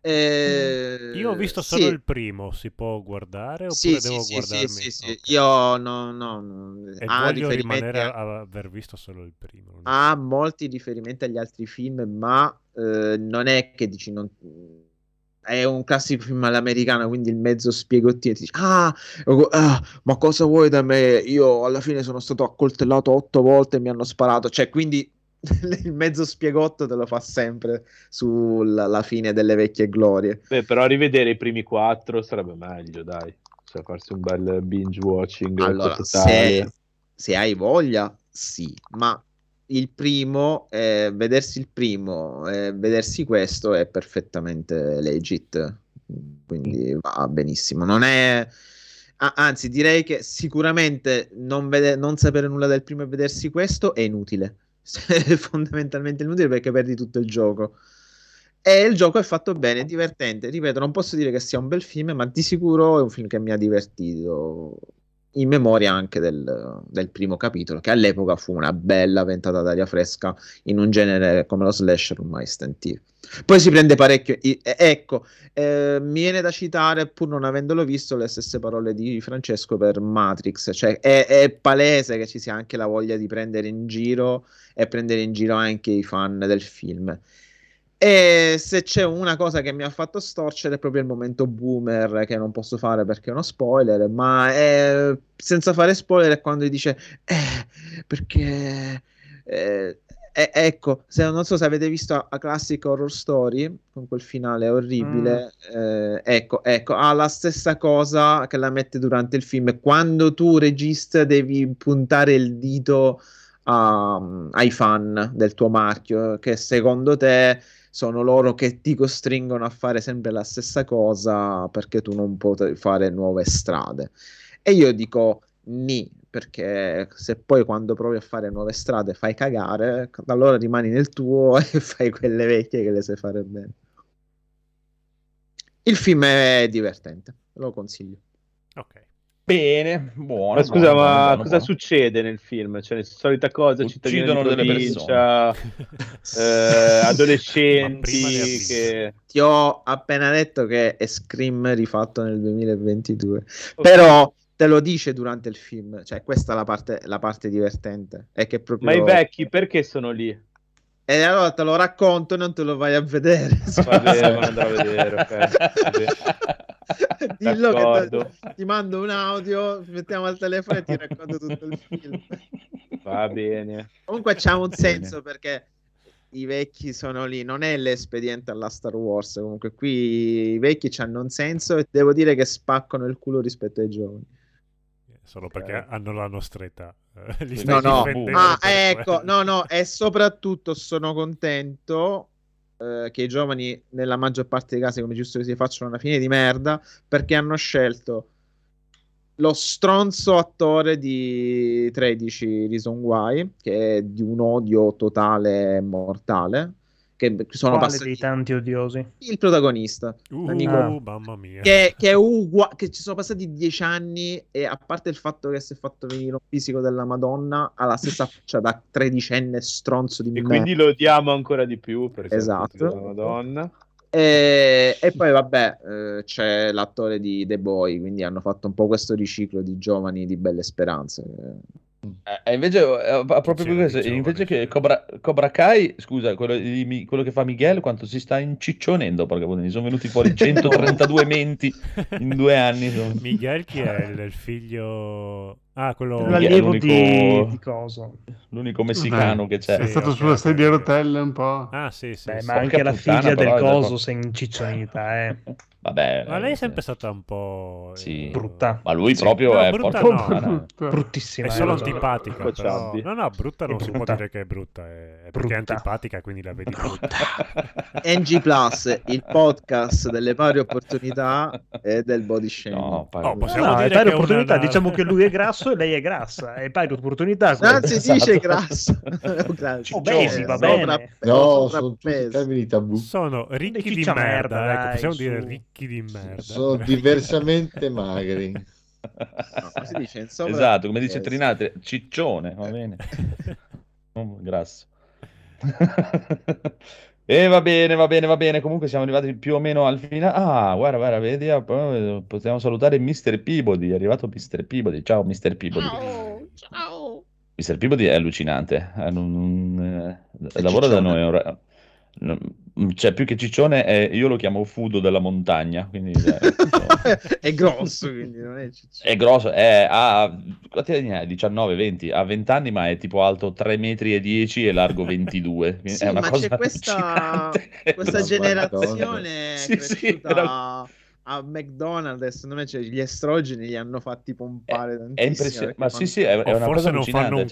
Io ho visto solo il primo, si può guardare? Oppure devo guardarmi? Okay. Io no. E voglio rimanere a aver visto solo il primo. Ha molti riferimenti agli altri film, ma non è che dici... È un classico film all'americana, quindi il mezzo spiegottino ti dice ma cosa vuoi da me? Io alla fine sono stato accoltellato 8 volte e mi hanno sparato, cioè, quindi il mezzo spiegotto te lo fa sempre sulla fine delle vecchie glorie. Beh, però rivedere i primi 4 sarebbe meglio, dai, cioè, farsi un bel binge watching. Allora, se hai voglia, sì, ma il primo, vedersi il primo, vedersi questo è perfettamente legit, quindi va benissimo. Non è... anzi, direi che sicuramente non sapere nulla del primo e vedersi questo è inutile. Fondamentalmente inutile, perché perdi tutto il gioco, e il gioco è fatto bene, è divertente. Ripeto, non posso dire che sia un bel film, ma di sicuro è un film che mi ha divertito in memoria anche del primo capitolo, che all'epoca fu una bella ventata d'aria fresca in un genere come lo slasher ormai stentito. Poi si prende parecchio, mi viene da citare, pur non avendolo visto, le stesse parole di Francesco per Matrix, cioè è palese che ci sia anche la voglia di prendere in giro e prendere in giro anche i fan del film. E se c'è una cosa che mi ha fatto storcere è proprio il momento boomer, che non posso fare perché è uno spoiler, ma senza fare spoiler è quando dice perché ecco, non so se avete visto a Classic Horror Story con quel finale orribile, ecco, ha la stessa cosa che la mette durante il film, quando tu regista devi puntare il dito ai fan del tuo marchio, che secondo te sono loro che ti costringono a fare sempre la stessa cosa perché tu non puoi fare nuove strade. E io dico ni, perché se poi quando provi a fare nuove strade fai cagare, allora rimani nel tuo e fai quelle vecchie che le sai fare bene. Il film è divertente, lo consiglio. Ok. Bene, buono. Ma scusa, buono. Succede nel film? Cioè, le solita cosa, uccidono delle persone, adolescenti che... Ti ho appena detto che è Scream rifatto nel 2022, okay. Però te lo dice durante il film, cioè questa è la parte divertente, è che proprio... Ma i vecchi perché sono lì? E allora te lo racconto e non te lo vai a vedere. Va bene, non andrò a vedere, okay. Dillo che ti mando un audio, mettiamo al telefono e ti racconto tutto il film. Va bene. Comunque c'ha un senso perché i vecchi sono lì, non è l'espediente alla Star Wars, comunque qui i vecchi hanno un senso e devo dire che spaccano il culo rispetto ai giovani. Solo perché hanno la nostra età. E soprattutto sono contento che i giovani, nella maggior parte dei casi, come giusto che si facciano una fine di merda, perché hanno scelto lo stronzo attore di 13 Reason Why, che è di un odio totale e mortale. Che sono quale dei tanti odiosi, il protagonista, amico, mamma mia, che è che ci sono passati 10 anni, e a parte il fatto che si è fatto venire un fisico della Madonna, ha la stessa faccia da tredicenne stronzo di merda, quindi lo odiamo ancora di più perché esatto della Madonna. E poi vabbè, c'è l'attore di The Boy, quindi hanno fatto un po' questo riciclo di giovani di belle speranze. Invece, proprio questo, invece che Cobra Kai, scusa, quello che fa Miguel, quanto si sta inciccionendo, perché gli sono venuti fuori 132 menti in 2 anni. Miguel chi è? Il figlio... Ah, quello... L'allievo di coso. L'unico messicano che c'è. È stato sulla sedia a rotelle un po'. Ah, sì. Beh, ma anche la figlia del coso si è inciccionita, eh. Vabbè, ma lei è sempre stata un po' brutta, ma lui proprio è brutta, bruttissima, è solo antipatica, però. No, brutta non si può dire che è brutta, è perché è antipatica, quindi la vedi brutta. NG Plus, il podcast delle pari opportunità e del body shaming. Possiamo dire pari opportunità, diciamo che lui è grasso e lei è grassa, è pari opportunità, anzi dice grasso. Obesi, va bene, sono termini tabù, sono ricchi di merda, possiamo dire ricchi di merda, sono diversamente magri, come si dice, insomma, esatto, come dice Trinate, ciccione, va bene. Grasso. E va bene, comunque siamo arrivati più o meno al finale. Guarda, vedi, possiamo salutare Mr. Peabody, è arrivato Mr. Peabody. Ciao Mr. Peabody. Ciao. Mr. Peabody è allucinante, lavora da noi ora. Cioè, più che ciccione io lo chiamo Fudo della montagna, quindi è grosso, quindi non è ciccione. È grosso, ha 19-20, ha 20 anni, ma è tipo alto 3,10 metri e largo 22. Sì, è una cosa, c'è questa generazione cresciuta a McDonald's, secondo me, cioè, gli estrogeni li hanno fatti pompare tantissimo. Ma è una forse cosa non fanno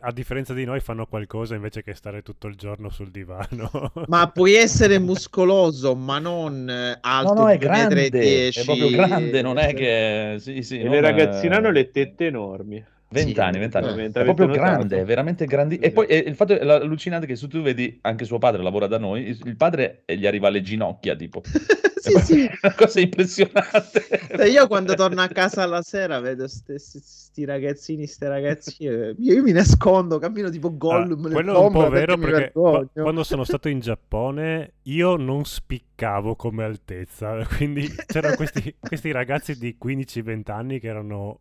a differenza di noi fanno qualcosa invece che stare tutto il giorno sul divano. Ma puoi essere muscoloso ma non alto, no, è grande, 10. È proprio grande, non è che... e le ragazzine hanno le tette enormi. 20 anni, è proprio grande, è veramente grande. E poi il fatto è allucinante che se tu vedi anche suo padre lavora da noi, il padre gli arriva alle ginocchia, tipo. Sì, sì. Una cosa impressionante. Io quando torno a casa alla sera vedo sti ragazzini, ste ragazzine, io mi nascondo, cammino tipo Gollum. Quello è un po' vero, perché quando sono stato in Giappone io non spiccavo come altezza, quindi c'erano questi ragazzi di 15-20 anni che erano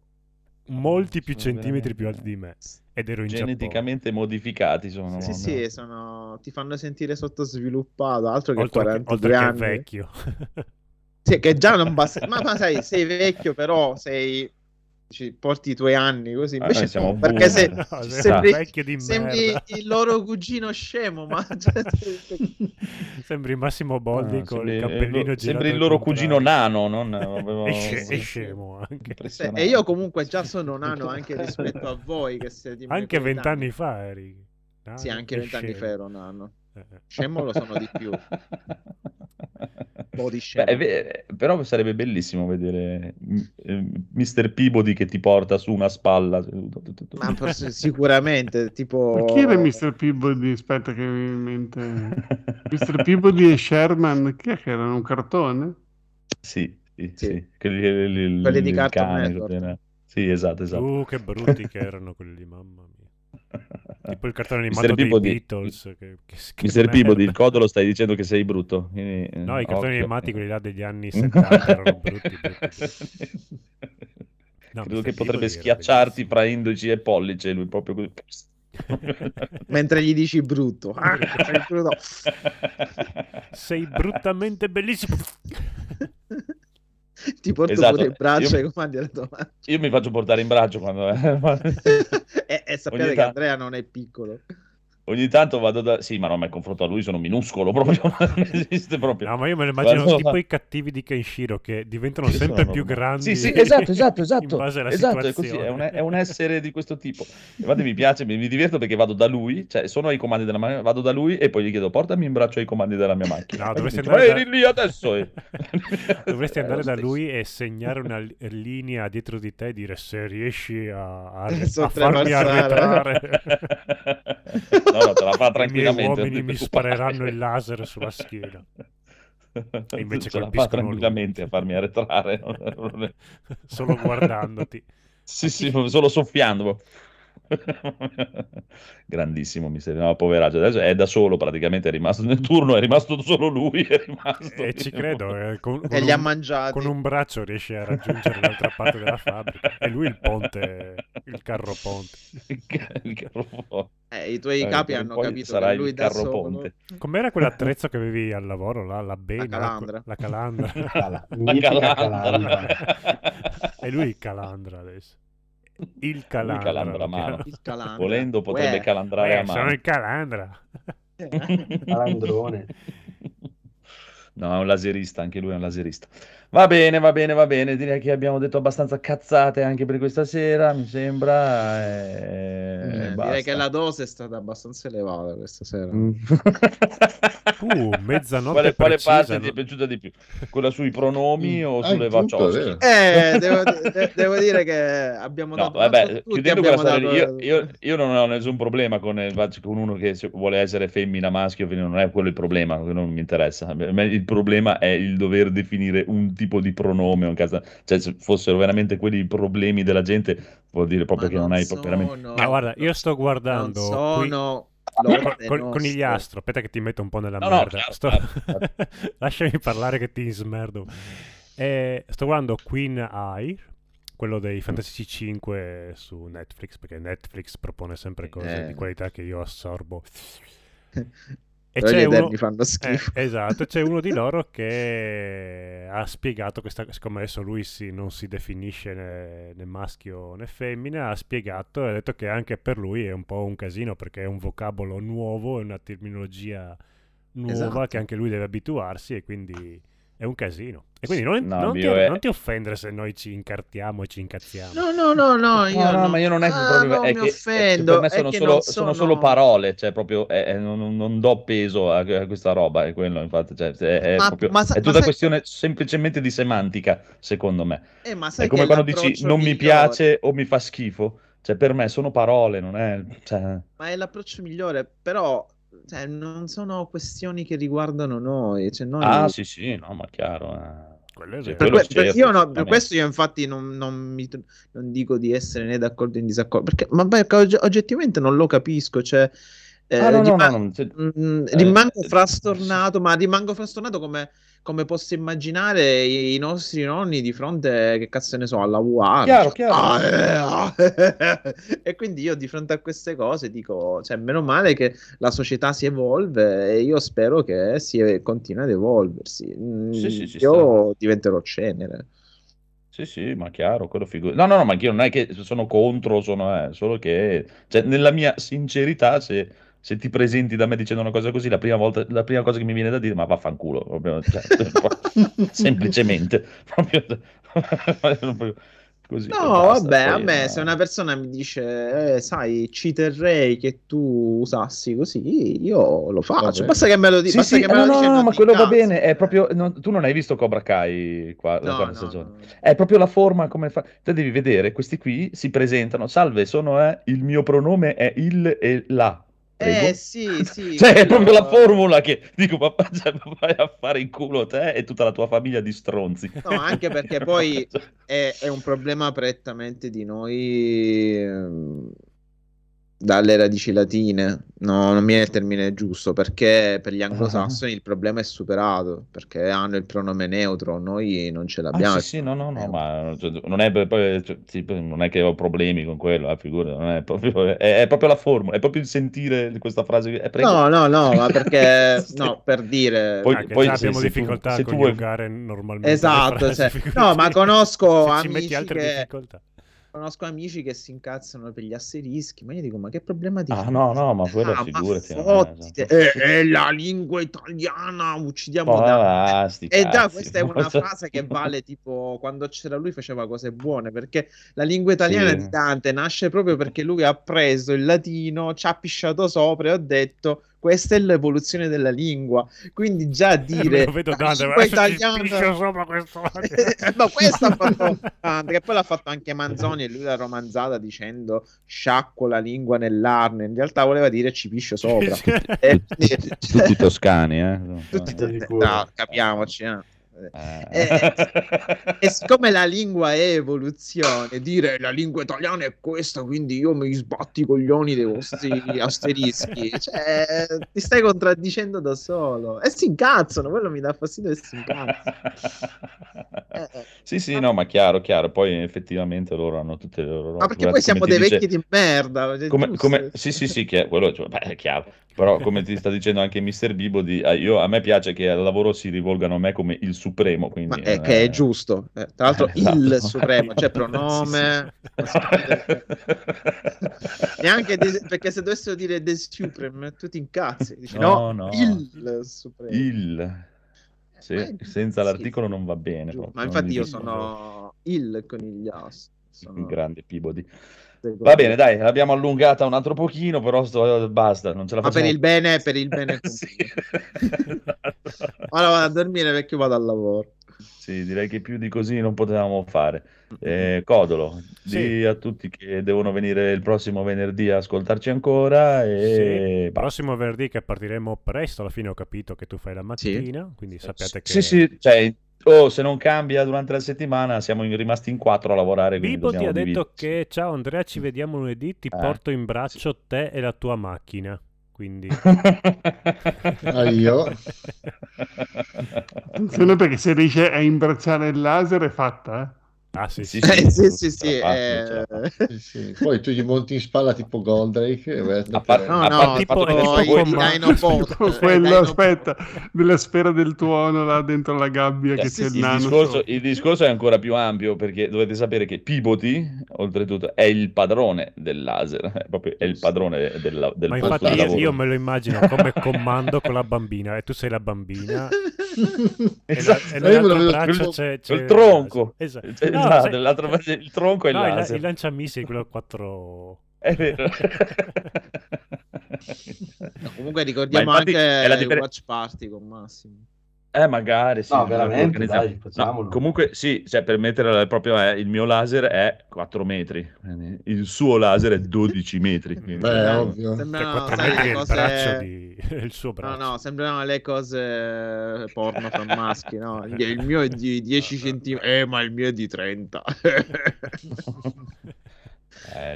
molti più centimetri più alti di me, ed ero in Giappone. Geneticamente modificati sono. Sì, sì, sono... ti fanno sentire sottosviluppato, altro che 42 anni. Oltre che vecchio. Sì, che già non basta. ma sai, sei vecchio, però sei... ci porti i tuoi anni così, invece siamo perché sembri il loro cugino scemo, ma sembri Massimo Boldi con il cappellino, sembri il loro cugino nano, non è scemo anche. E io comunque già sono nano anche rispetto a voi che siete anche 20 anni fa eri nano, sì, anche 20 anni fa ero nano, scemo lo sono di più. Beh, però sarebbe bellissimo vedere Mr. Peabody che ti porta su una spalla. Ma sicuramente, tipo... Chi era Mr. Peabody? Aspetta che mi in mente... Mr. Peabody e Sherman, chi è che erano? Un cartone? Sì, sì, sì. Sì. Quelli di Cartoon Network. Sì, esatto. Che brutti che erano quelli lì, mamma mia. Tipo il cartone animato dei Beatles. Mr. Peabody, il codolo, stai dicendo che sei brutto. Quindi, no, i cartoni animati quelli là degli anni 70 erano brutti. No, credo che potrebbe schiacciarti fra indice e pollice lui, proprio così. Mentre gli dici brutto. Sei bruttamente bellissimo. Ti porto pure in braccio e comandi alla tua mano. Io mi faccio portare in braccio quando e sappiate che Andrea non è piccolo. Ogni tanto vado da... Sì, ma no, ma in confronto a lui sono minuscolo proprio. Non esiste proprio. No, ma io me lo immagino tipo i cattivi di Kenshiro che diventano sempre più grandi. Sì, sì, esatto. In base alla situazione. Così, è un essere di questo tipo. Infatti mi piace, mi diverto perché vado da lui, cioè sono ai comandi della macchina, vado da lui e poi gli chiedo portami in braccio ai comandi della mia macchina. No, dovresti andare lì adesso. Dovresti andare da lui e segnare una linea dietro di te e dire se riesci a farmi arretrare. No, te la fa tranquillamente. I miei uomini mi spareranno il laser sulla schiena. E invece ce la fa tranquillamente lui a farmi arretrare. Solo guardandoti. Sì, solo soffiando. Grandissimo miseria. No, poveraccio. Adesso è da solo praticamente, è rimasto nel turno, è rimasto solo lui. E ci credo. Con e li ha mangiati. Con un braccio riesce a raggiungere l'altra parte della fabbrica. E lui il ponte, il carro ponte. Il carro ponte. I tuoi capi hanno capito che lui da solo. Ponte. Com'era quell'attrezzo che avevi al lavoro là? La calandra. E lui il calandra adesso. Il calandra. Volendo potrebbe calandrare a mano. Sono il calandra. Calandrone. No, è un laserista, anche lui è un laserista. Va bene, direi che abbiamo detto abbastanza cazzate anche per questa sera, mi sembra. Direi che la dose è stata abbastanza elevata questa sera. Mezzanotte. Quale parte ti è piaciuta di più? Quella sui pronomi o sulle vaccioste? Devo dire che abbiamo dato... Vabbè, chiudendo quella storia, io non ho nessun problema con uno che vuole essere femmina, maschio, non è quello il problema, non mi interessa. Il problema è il dover definire un tipo di pronome, cioè se fossero veramente quelli i problemi della gente, vuol dire proprio che non hai veramente... Ma guarda, io sto guardando Conigliastro, aspetta che ti metto un po' nella merda. Lasciami parlare che ti smerdo. Sto guardando Queen Eye, quello dei Fantasy 5 su Netflix, perché Netflix propone sempre cose di qualità che io assorbo. E c'è uno... fanno schifo. Esatto, c'è uno di loro che ha spiegato questa, siccome adesso lui non si definisce né maschio né femmina, ha spiegato e ha detto che anche per lui è un po' un casino perché è un vocabolo nuovo, è una terminologia nuova, esatto, che anche lui deve abituarsi e quindi è un casino. E quindi non ti offendere se noi ci incartiamo e ci incazziamo. No, io non è proprio... non è mi offendo. Per me sono solo parole, cioè proprio non do peso a questa roba, è quello, infatti. Cioè, è tutta questione semplicemente di semantica, secondo me. È come quando dici non mi piace o mi fa schifo. Cioè, per me sono parole, non è... Cioè... Ma è l'approccio migliore, però cioè, non sono questioni che riguardano noi. Cioè, noi... Ah, sì, sì, no, ma chiaro, Cioè, per questo io infatti non dico di essere né d'accordo né in disaccordo, perché, ma oggettivamente non lo capisco, cioè... rimango frastornato, ma rimango frastornato come posso immaginare i nostri nonni di fronte, che cazzo ne so, alla UA. Chiaro. E quindi io di fronte a queste cose dico, cioè, meno male che la società si evolve, e io spero che si continui ad evolversi. Io diventerò cenere. Sì, ma chiaro, quello figura. No, ma io non è che sono contro, solo che, cioè, nella mia sincerità, se ti presenti da me dicendo una cosa così, la prima cosa che mi viene da dire, ma vaffanculo, proprio, cioè, semplicemente, proprio, così. No, basta, vabbè, poi, a me se una persona mi dice, sai, ci terrei che tu usassi così, io lo faccio, basta che me lo dici. No, ma quello cazzo, va bene, è proprio, tu non hai visto Cobra Kai qua, no, la quarta stagione, no. È proprio la forma come fa, te devi vedere, questi qui si presentano, salve, il mio pronome è il e la. Prego. Sì. Cioè, quello... è proprio la formula che dico, papà, cioè, vai a fare in culo te e tutta la tua famiglia di stronzi. No, anche perché poi è un problema prettamente di noi dalle radici latine. No, non mi viene il termine giusto, perché per gli anglosassoni il problema è superato, perché hanno il pronome neutro, noi non ce l'abbiamo. No, ma non è che ho problemi con quello, figura, non è proprio, è proprio la formula, è proprio il sentire questa frase. No, ma perché no, per dire, poi abbiamo difficoltà a coniugare normalmente. Esatto, no, ma conosco amici che si incazzano per gli asterischi, ma io dico, ma che problema ti fai? Ma quello figurati, è la lingua italiana, uccidiamo Dante. E già questa è una frase che vale, tipo, quando c'era lui faceva cose buone, perché la lingua italiana di Dante nasce proprio perché lui ha preso il latino, ci ha pisciato sopra e ha detto, questa è l'evoluzione della lingua, quindi già dire lingua italiana, no, questo ha fatto Dante, che poi l'ha fatto anche Manzoni, e lui l'ha romanzata dicendo sciacquo la lingua nell'arno, in realtà voleva dire ci piscio sopra. Tutti toscani, no, capiamoci, no? E siccome la lingua è evoluzione, dire la lingua italiana è questa, quindi io mi sbatti i coglioni dei vostri asterischi, cioè, ti stai contraddicendo da solo, e si incazzano, quello mi dà fastidio, e si incazzano. No, ma chiaro, poi effettivamente loro hanno tutte le loro... Ma perché poi siamo dei vecchi di merda, come sì, che è quello, cioè, è chiaro, però come ti sta dicendo anche Mister Bibo, a me piace che al lavoro si rivolgano a me come il supremo, quindi, ma è che è giusto, tra l'altro, il supremo, cioè pronome, neanche perché se dovessero dire the supreme tu ti incazzi, dici, no, il supremo, senza l'articolo non va bene, ma infatti io sono il conigliastro, un grande Peabody. Va bene, dai, l'abbiamo allungata un altro pochino, però basta, non ce la facciamo. Ma per il bene. Ora vado a dormire perché vado al lavoro. Sì, direi che più di così non potevamo fare. Codolo, dì a tutti che devono venire il prossimo venerdì a ascoltarci ancora. Il prossimo venerdì, che partiremo presto, alla fine ho capito che tu fai la mattina, quindi sappiate che... Sì, cioè... se non cambia durante la settimana siamo rimasti in 4 a lavorare. Bibo ti ha detto che ciao Andrea, ci vediamo lunedì, ti porto in braccio te e la tua macchina, quindi io attenzione, perché se riesce a imbracciare il laser è fatta, Sì. Poi tu gli monti in spalla tipo Goldrake, aspetta, nella sfera del tuono là dentro la gabbia, che c'è il nano. Il discorso è ancora più ampio, perché dovete sapere che Peabody oltretutto è il padrone del laser, è il padrone del ma infatti io me lo immagino come comando con la bambina, e tu sei la bambina e nell'altro braccio c'è il tronco, esatto. Il tronco è il laser. Il lanciamissili, quello 4. È vero. No, comunque ricordiamo anche il watch party con Massimo. Magari sì, no, veramente, dai, facciamolo. No, comunque sì, cioè, per mettere proprio il mio laser è 4 metri, il suo laser è 12 metri. Beh, ovvio. Sembrano, sai, il cose... braccio di... il suo braccio. No, sembrano le cose porno tra maschi, no? Il mio è di 10 centimetri, ma il mio è di 30.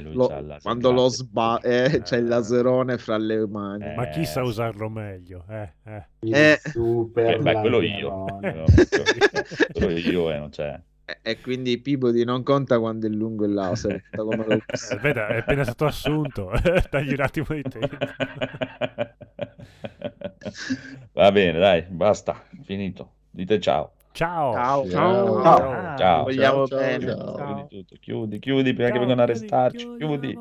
Lui quando lo c'è il laserone fra le mani, ma chi sa usarlo meglio? Super quello io, quello io, non c'è. E quindi Peabody non conta quando è lungo il laser. Veda, è appena stato assunto. Tagli un attimo di tempo. Va bene, dai, basta, finito. Dite ciao. Ciao. Vogliamo bene. Ciao. Chiudi tutto. Chiudi prima che vengano arrestati. Chiudi.